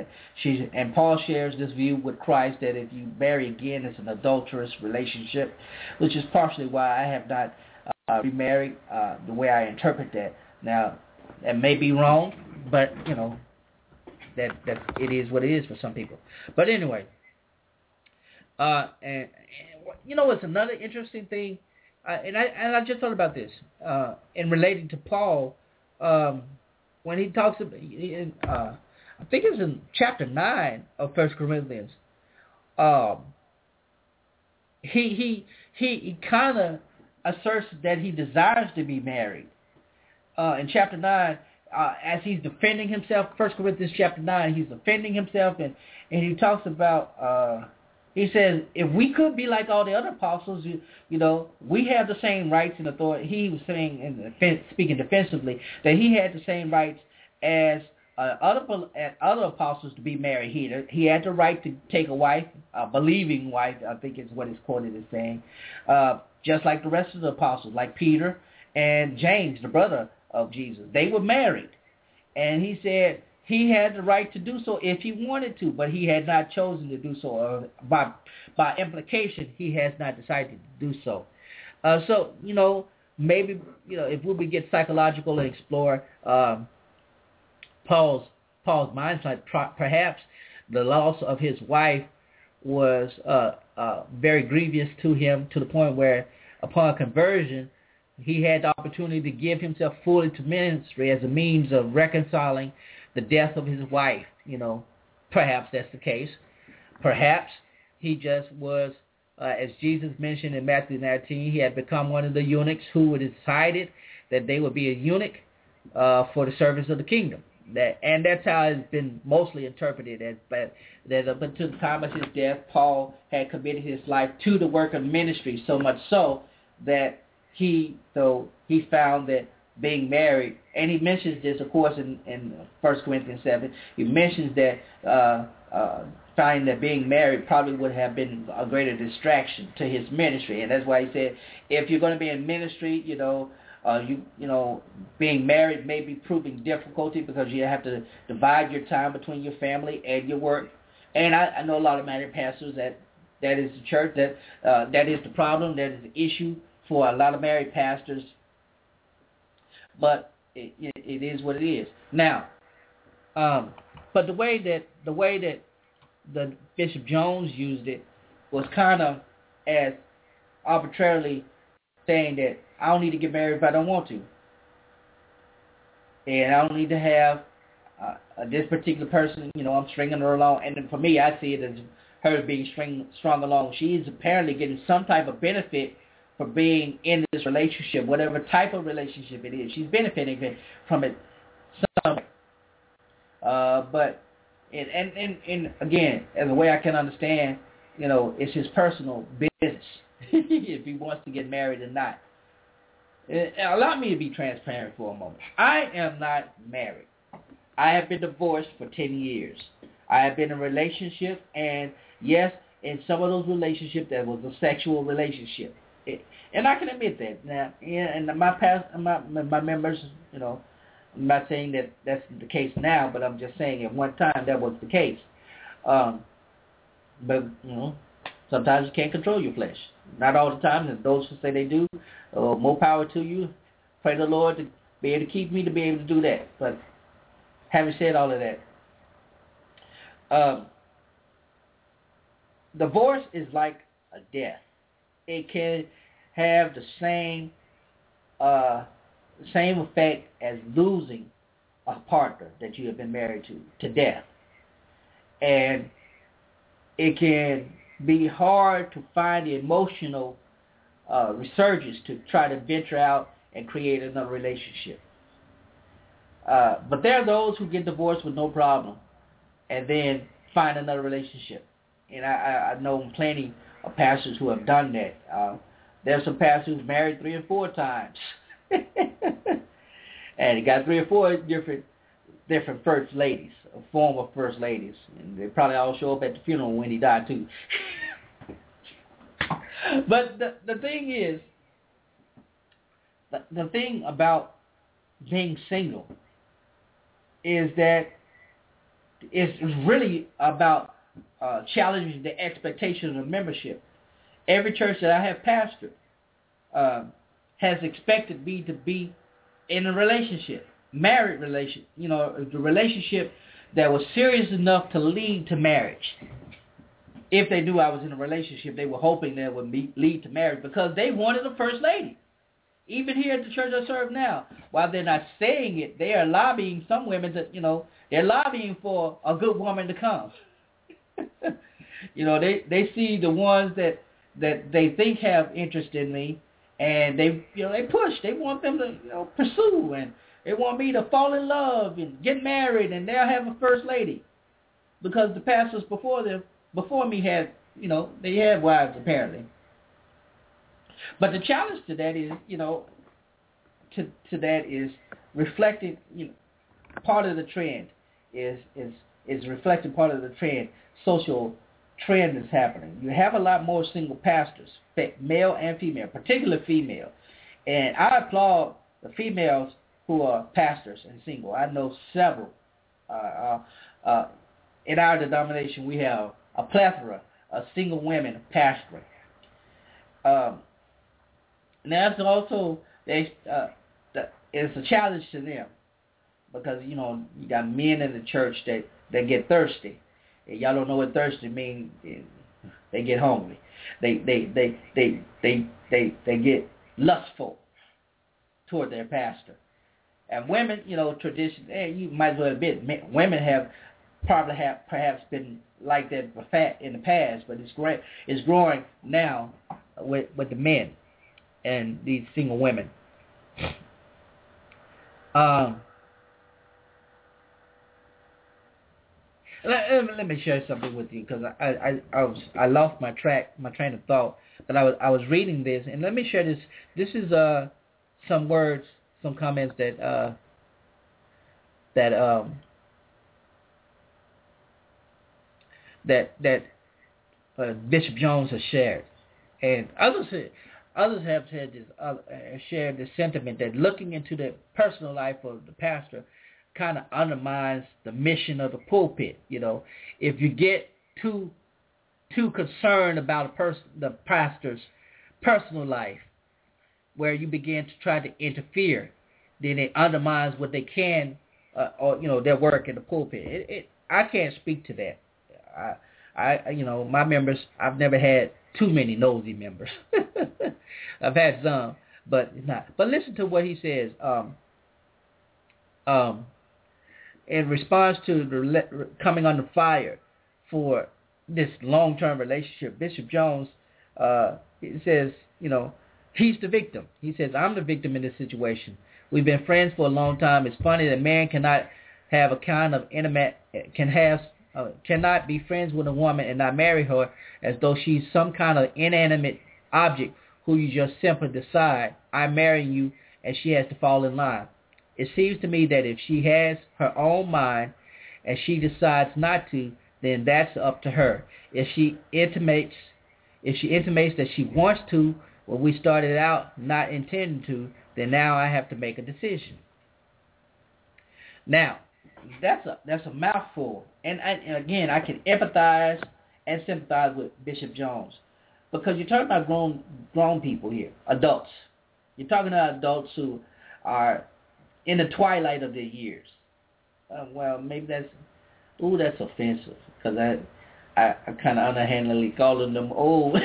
And Paul shares this view with Christ that if you marry again, it's an adulterous relationship, which is partially why I have not remarried the way I interpret that. Now, that may be wrong, but, that it is what it is for some people. But anyway, it's another interesting thing, and I just thought about this in relating to Paul when he talks about, I think it's in chapter 9 of 1 Corinthians. He kind of asserts that he desires to be married. In chapter 9, as he's defending himself, 1 Corinthians chapter 9, he's defending himself, and he talks about He says, if we could be like all the other apostles, you know, we have the same rights and authority. He was saying, speaking defensively, that he had the same rights as other apostles to be married. He had the right to take a wife, a believing wife, I think is what it's quoted as saying, just like the rest of the apostles, like Peter and James, the brother of Jesus. They were married. And he said he had the right to do so if he wanted to, but he had not chosen to do so. Or by implication, he has not decided to do so. So, you know, maybe, you know, if we get psychological and explore Paul's mindset, perhaps the loss of his wife was very grievous to him, to the point where upon conversion, he had the opportunity to give himself fully to ministry as a means of reconciling the death of his wife. You know, perhaps that's the case. Perhaps he just was, as Jesus mentioned in Matthew 19, he had become one of the eunuchs who decided that they would be a eunuch for the service of the kingdom. And that's how it's been mostly interpreted. But up until the time of his death, Paul had committed his life to the work of ministry, so much so that he found that being married, and he mentions this, of course, in 1 Corinthians 7, he mentions that finding that being married probably would have been a greater distraction to his ministry. And that's why he said, if you're going to be in ministry, you know, being married may be proving difficulty because you have to divide your time between your family and your work. And I know a lot of married pastors that is the church, that is the problem, that is the issue for a lot of married pastors. But it is what it is. Now, but the way that the Bishop Jones used it was kind of as arbitrarily saying that I don't need to get married if I don't want to, and I don't need to have this particular person. You know, I'm stringing her along, and for me, I see it as her being strung along. She is apparently getting some type of benefit for being in this relationship, whatever type of relationship it is. She's benefiting from it somewhere. But again, as a way I can understand, you know, it's his personal business if he wants to get married or not. Allow me to be transparent for a moment. I am not married. I have been divorced for 10 years. I have been in a relationship, and yes, in some of those relationships, that was a sexual relationship. And I can admit that. Now, and my members, you know, I'm not saying that that's the case now, but I'm just saying at one time that was the case. But, you know, sometimes you can't control your flesh. Not all the time, and those who say they do, more power to you. Pray the Lord to be able to keep me to be able to do that. But having said all of that, divorce is like a death. It can have the same effect as losing a partner that you have been married to death. And it can be hard to find the emotional resurgence to try to venture out and create another relationship. But there are those who get divorced with no problem and then find another relationship. And I know plenty of pastors who have done that. There's some pastors who've married 3 or 4 times, and he got 3 or 4 different first ladies, former first ladies, and they probably all show up at the funeral when he died too. But the thing is, the thing about being single is that it's really about challenging the expectations of membership. Every church that I have pastored has expected me to be in a relationship, married relationship, you know, the relationship that was serious enough to lead to marriage. If they knew I was in a relationship, they were hoping that it would lead to marriage because they wanted a first lady. Even here at the church I serve now, while they're not saying it, they are lobbying some women that, you know, they're lobbying for a good woman to come. You know, they see the ones that they think have interest in me, and they push. They want them to, you know, pursue, and they want me to fall in love and get married, and they'll have a first lady, because the pastors before me had you know, they had wives apparently. But the challenge to that is, you know, to that is reflecting, you know, part of the trend is reflecting part of the trend, social trend that's happening. You have a lot more single pastors, male and female, particularly female. And I applaud the females who are pastors and single. I know several. In our denomination, we have a plethora of single women pastoring. Now, it's also it's a challenge to them because, you know, you got men in the church that get thirsty. And y'all don't know what thirsty means. They get hungry. They get lustful toward their pastor. And women, you know, tradition, and you might as well admit, women have probably perhaps been like that in the past, but it's growing now with the men and these single women. Let me share something with you because I lost my train of thought, but I was reading this, and let me share this. This is some words, some comments that Bishop Jones has shared, and others have said this, shared the sentiment that looking into the personal life of the pastor kind of undermines the mission of the pulpit. You know, if you get too concerned about the pastor's personal life, where you begin to try to interfere, then it undermines what they can, or you know, their work in the pulpit. I can't speak to that. I you know, my members, I've never had too many nosy members. I've had some, but not. But listen to what he says. In response to the coming under fire for this long-term relationship, Bishop Jones, he says, you know, he's the victim. He says, I'm the victim in this situation. We've been friends for a long time. It's funny that man cannot have a kind of intimate, cannot be friends with a woman and not marry her as though she's some kind of inanimate object who you just simply decide, I'm marrying you, and she has to fall in line. It seems to me that if she has her own mind and she decides not to, then that's up to her. If she intimates that she wants to, when we started out not intending to, then now I have to make a decision. Now, that's a mouthful, and again, I can empathize and sympathize with Bishop Jones because you're talking about grown people here, adults. You're talking about adults who are in the twilight of their years. Well, maybe that's offensive because I kind of underhandedly calling them old.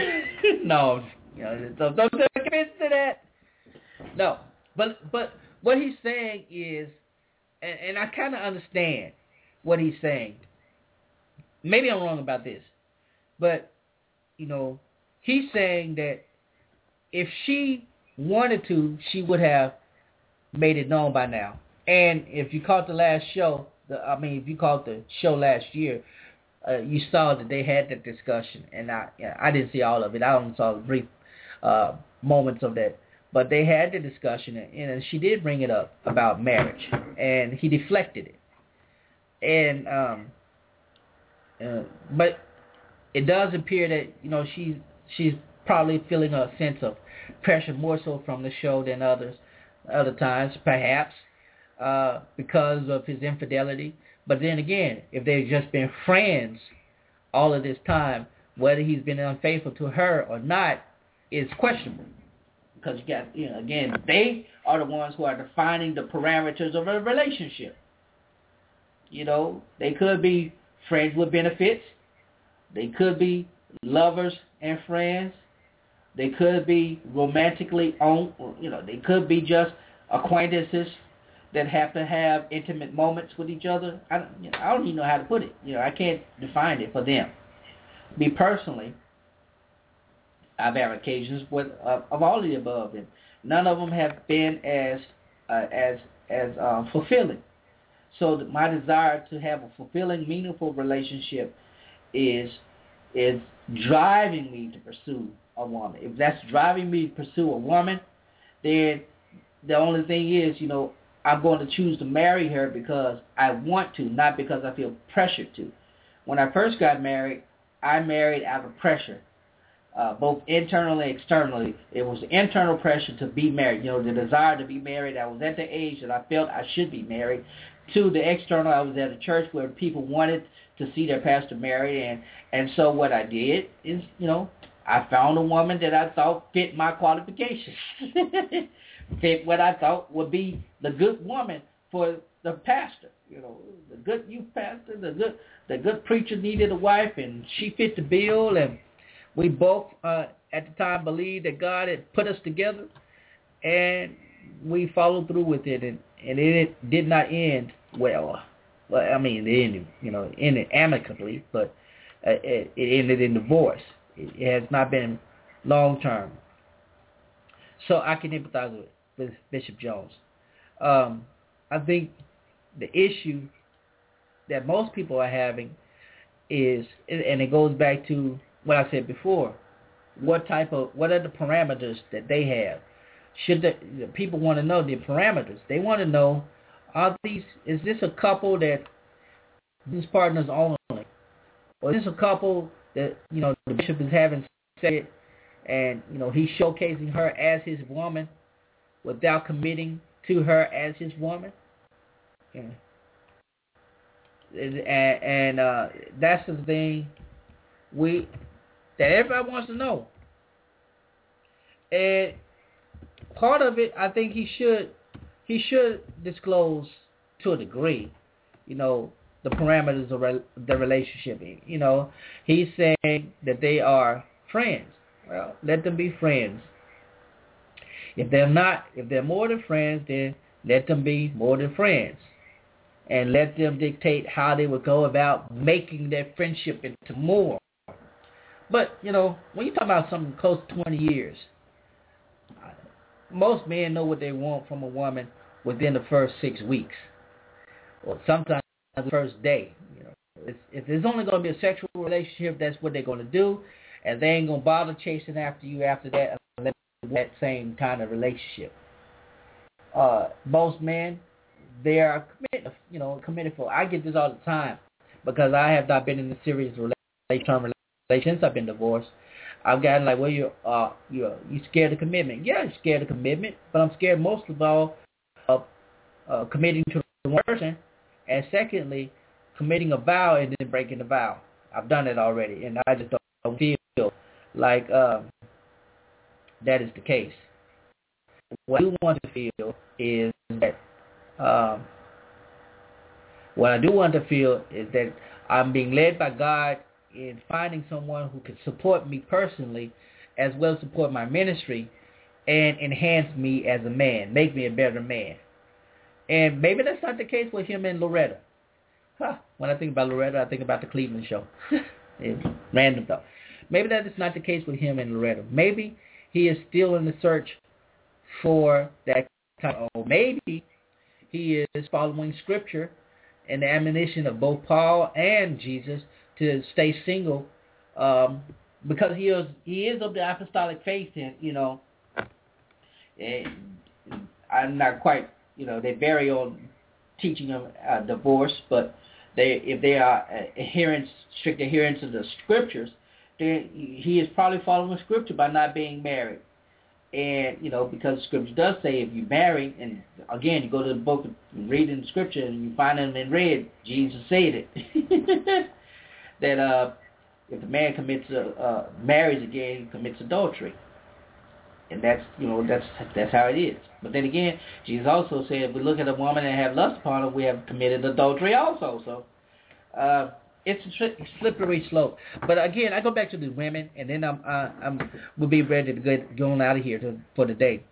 No, you know, don't get offense to that. No, but what he's saying is, and I kind of understand what he's saying. Maybe I'm wrong about this, but you know, he's saying that if she wanted to, she would have made it known by now. And if you caught if you caught the show last year, you saw that they had that discussion, and I didn't see all of it. I only saw brief moments of that, but they had the discussion, and she did bring it up about marriage, and he deflected it. And but it does appear that, you know, she's probably feeling a sense of pressure more so from the show than other times, perhaps, because of his infidelity. But then again, if they've just been friends all of this time, whether he's been unfaithful to her or not is questionable. Because, you know, again, they are the ones who are defining the parameters of a relationship. You know, they could be friends with benefits. They could be lovers and friends. They could be romantically owned, or, you know, they could be just acquaintances that have to have intimate moments with each other. I don't even know how to put it. You know, I can't define it for them. Me personally, I've had occasions with of all the above, and none of them have been as fulfilling. So my desire to have a fulfilling, meaningful relationship is is driving me to pursue a woman, if that's driving me to pursue a woman, then the only thing is, you know, I'm going to choose to marry her because I want to, not because I feel pressured to. When I first got married, I married out of pressure, both internally and externally. It was internal pressure to be married, you know, the desire to be married. I was at the age that I felt I should be married. To the external, I was at a church where people wanted to see their pastor married, and so what I did is, you know, I found a woman that I thought fit my qualifications, fit what I thought would be the good woman for the pastor. You know, the good youth pastor, the good preacher needed a wife, and she fit the bill, and we both at the time believed that God had put us together, and we followed through with it, and it did not end well. Well, I mean, it ended, you know, ended amicably, but it ended in divorce. It has not been long term. So I can empathize with Bishop Jones. I think the issue that most people are having is, and it goes back to what I said before, what are the parameters that they have? Should the people want to know the parameters? They want to know, is this a couple that business partners only, or is this a couple that, you know, the bishop is having sex, and, you know, he's showcasing her as his woman without committing to her as his woman? Yeah. And that's the thing that everybody wants to know. And part of it, I think he should disclose to a degree, you know, the parameters of the relationship. You know, he's saying that they are friends. Well, let them be friends. If they're more than friends, then let them be more than friends. And let them dictate how they would go about making their friendship into more. But, you know, when you talk about something close to 20 years, most men know what they want from a woman within the first 6 weeks, or sometimes the first day. You know, if there's only going to be a sexual relationship, that's what they're going to do, and they ain't going to bother chasing after you after that, unless it's that same kind of relationship. Most men, they are committed, you know, for. I get this all the time because I have not been in a serious relationship since I've been divorced. I've gotten like, well, you scared of commitment. Yeah, I'm scared of commitment, but I'm scared most of all of committing to one person, and secondly, committing a vow and then breaking the vow. I've done it already, and I just don't feel like that is the case. What I do want to feel is that I'm being led by God in finding someone who can support me personally, as well as support my ministry, and enhance me as a man, make me a better man. And maybe that's not the case with him and Loretta. When I think about Loretta, I think about the Cleveland show. It's random though. Maybe that is not the case with him and Loretta. Maybe he is still in the search for that kind of, or maybe he is following scripture and the admonition of both Paul and Jesus to stay single, because he is of the apostolic faith, and, you know, I'm not quite, you know, they vary on teaching of divorce, but if they are strict adherence to the scriptures, then he is probably following scripture by not being married. And, you know, because scripture does say if you marry, and again, you go to the book and read in scripture and you find them in red, Jesus said it. That if a man marries again, he commits adultery, and that's how it is. But then again, Jesus also said, if we look at a woman and have lust upon her, we have committed adultery also. So it's a slippery slope. But again, I go back to the women, and then we'll be ready to go on out of here for the day.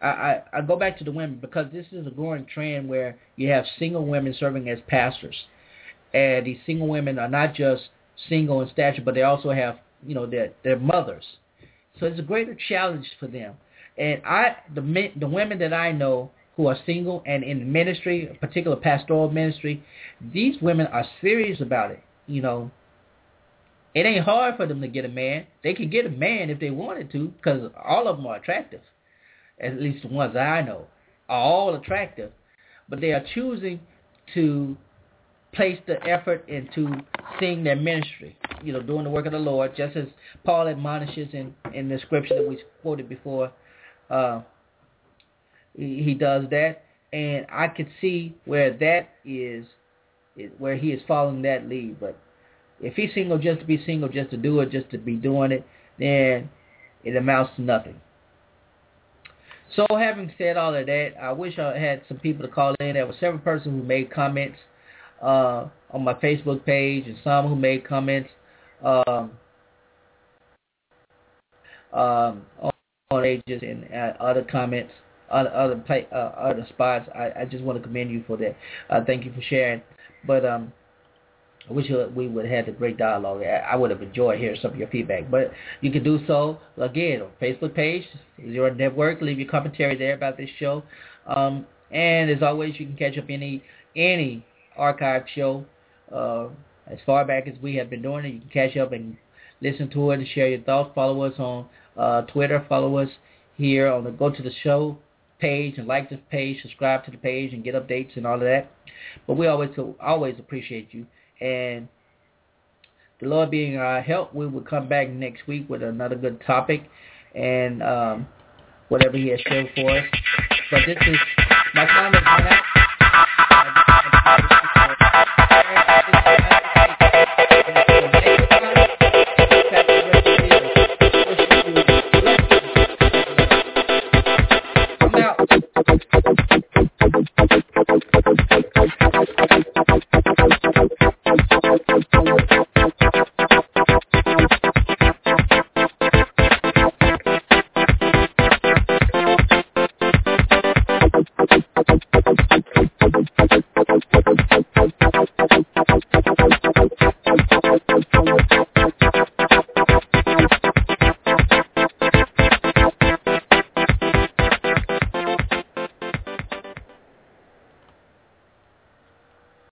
I go back to the women because this is a growing trend where you have single women serving as pastors. And these single women are not just single in stature, but they also have, you know, their mothers. So it's a greater challenge for them. And the women that I know who are single and in ministry, a particular pastoral ministry, these women are serious about it. You know, It ain't hard for them to get a man. They can get a man if they wanted to, because all of them are attractive. At least the ones I know are all attractive. But they are choosing to place the effort into seeing their ministry, you know, doing the work of the Lord, just as Paul admonishes in the scripture that we quoted before. He does that, and I could see where that is where he is following that lead. But if he's single just to be single, just to do it, just to be doing it, then it amounts to nothing. So having said all of that, I wish I had some people to call in. There were several persons who made comments on my Facebook page, and some who made comments on pages and other comments, other spots. I just want to commend you for that. Thank you for sharing. But I wish we would have had a great dialogue. I would have enjoyed hearing some of your feedback. But you can do so, again, on Facebook page, Zero Network. Leave your commentary there about this show. And as always, you can catch up any archive show. As far back as we have been doing it, you can catch up and listen to it and share your thoughts. Follow us on Twitter. Follow us here on the Go to the Show page, and like the page, subscribe to the page, and get updates and all of that. But we always appreciate you. And the Lord being our help, we will come back next week with another good topic and whatever He has shared for us. But this is my time is out.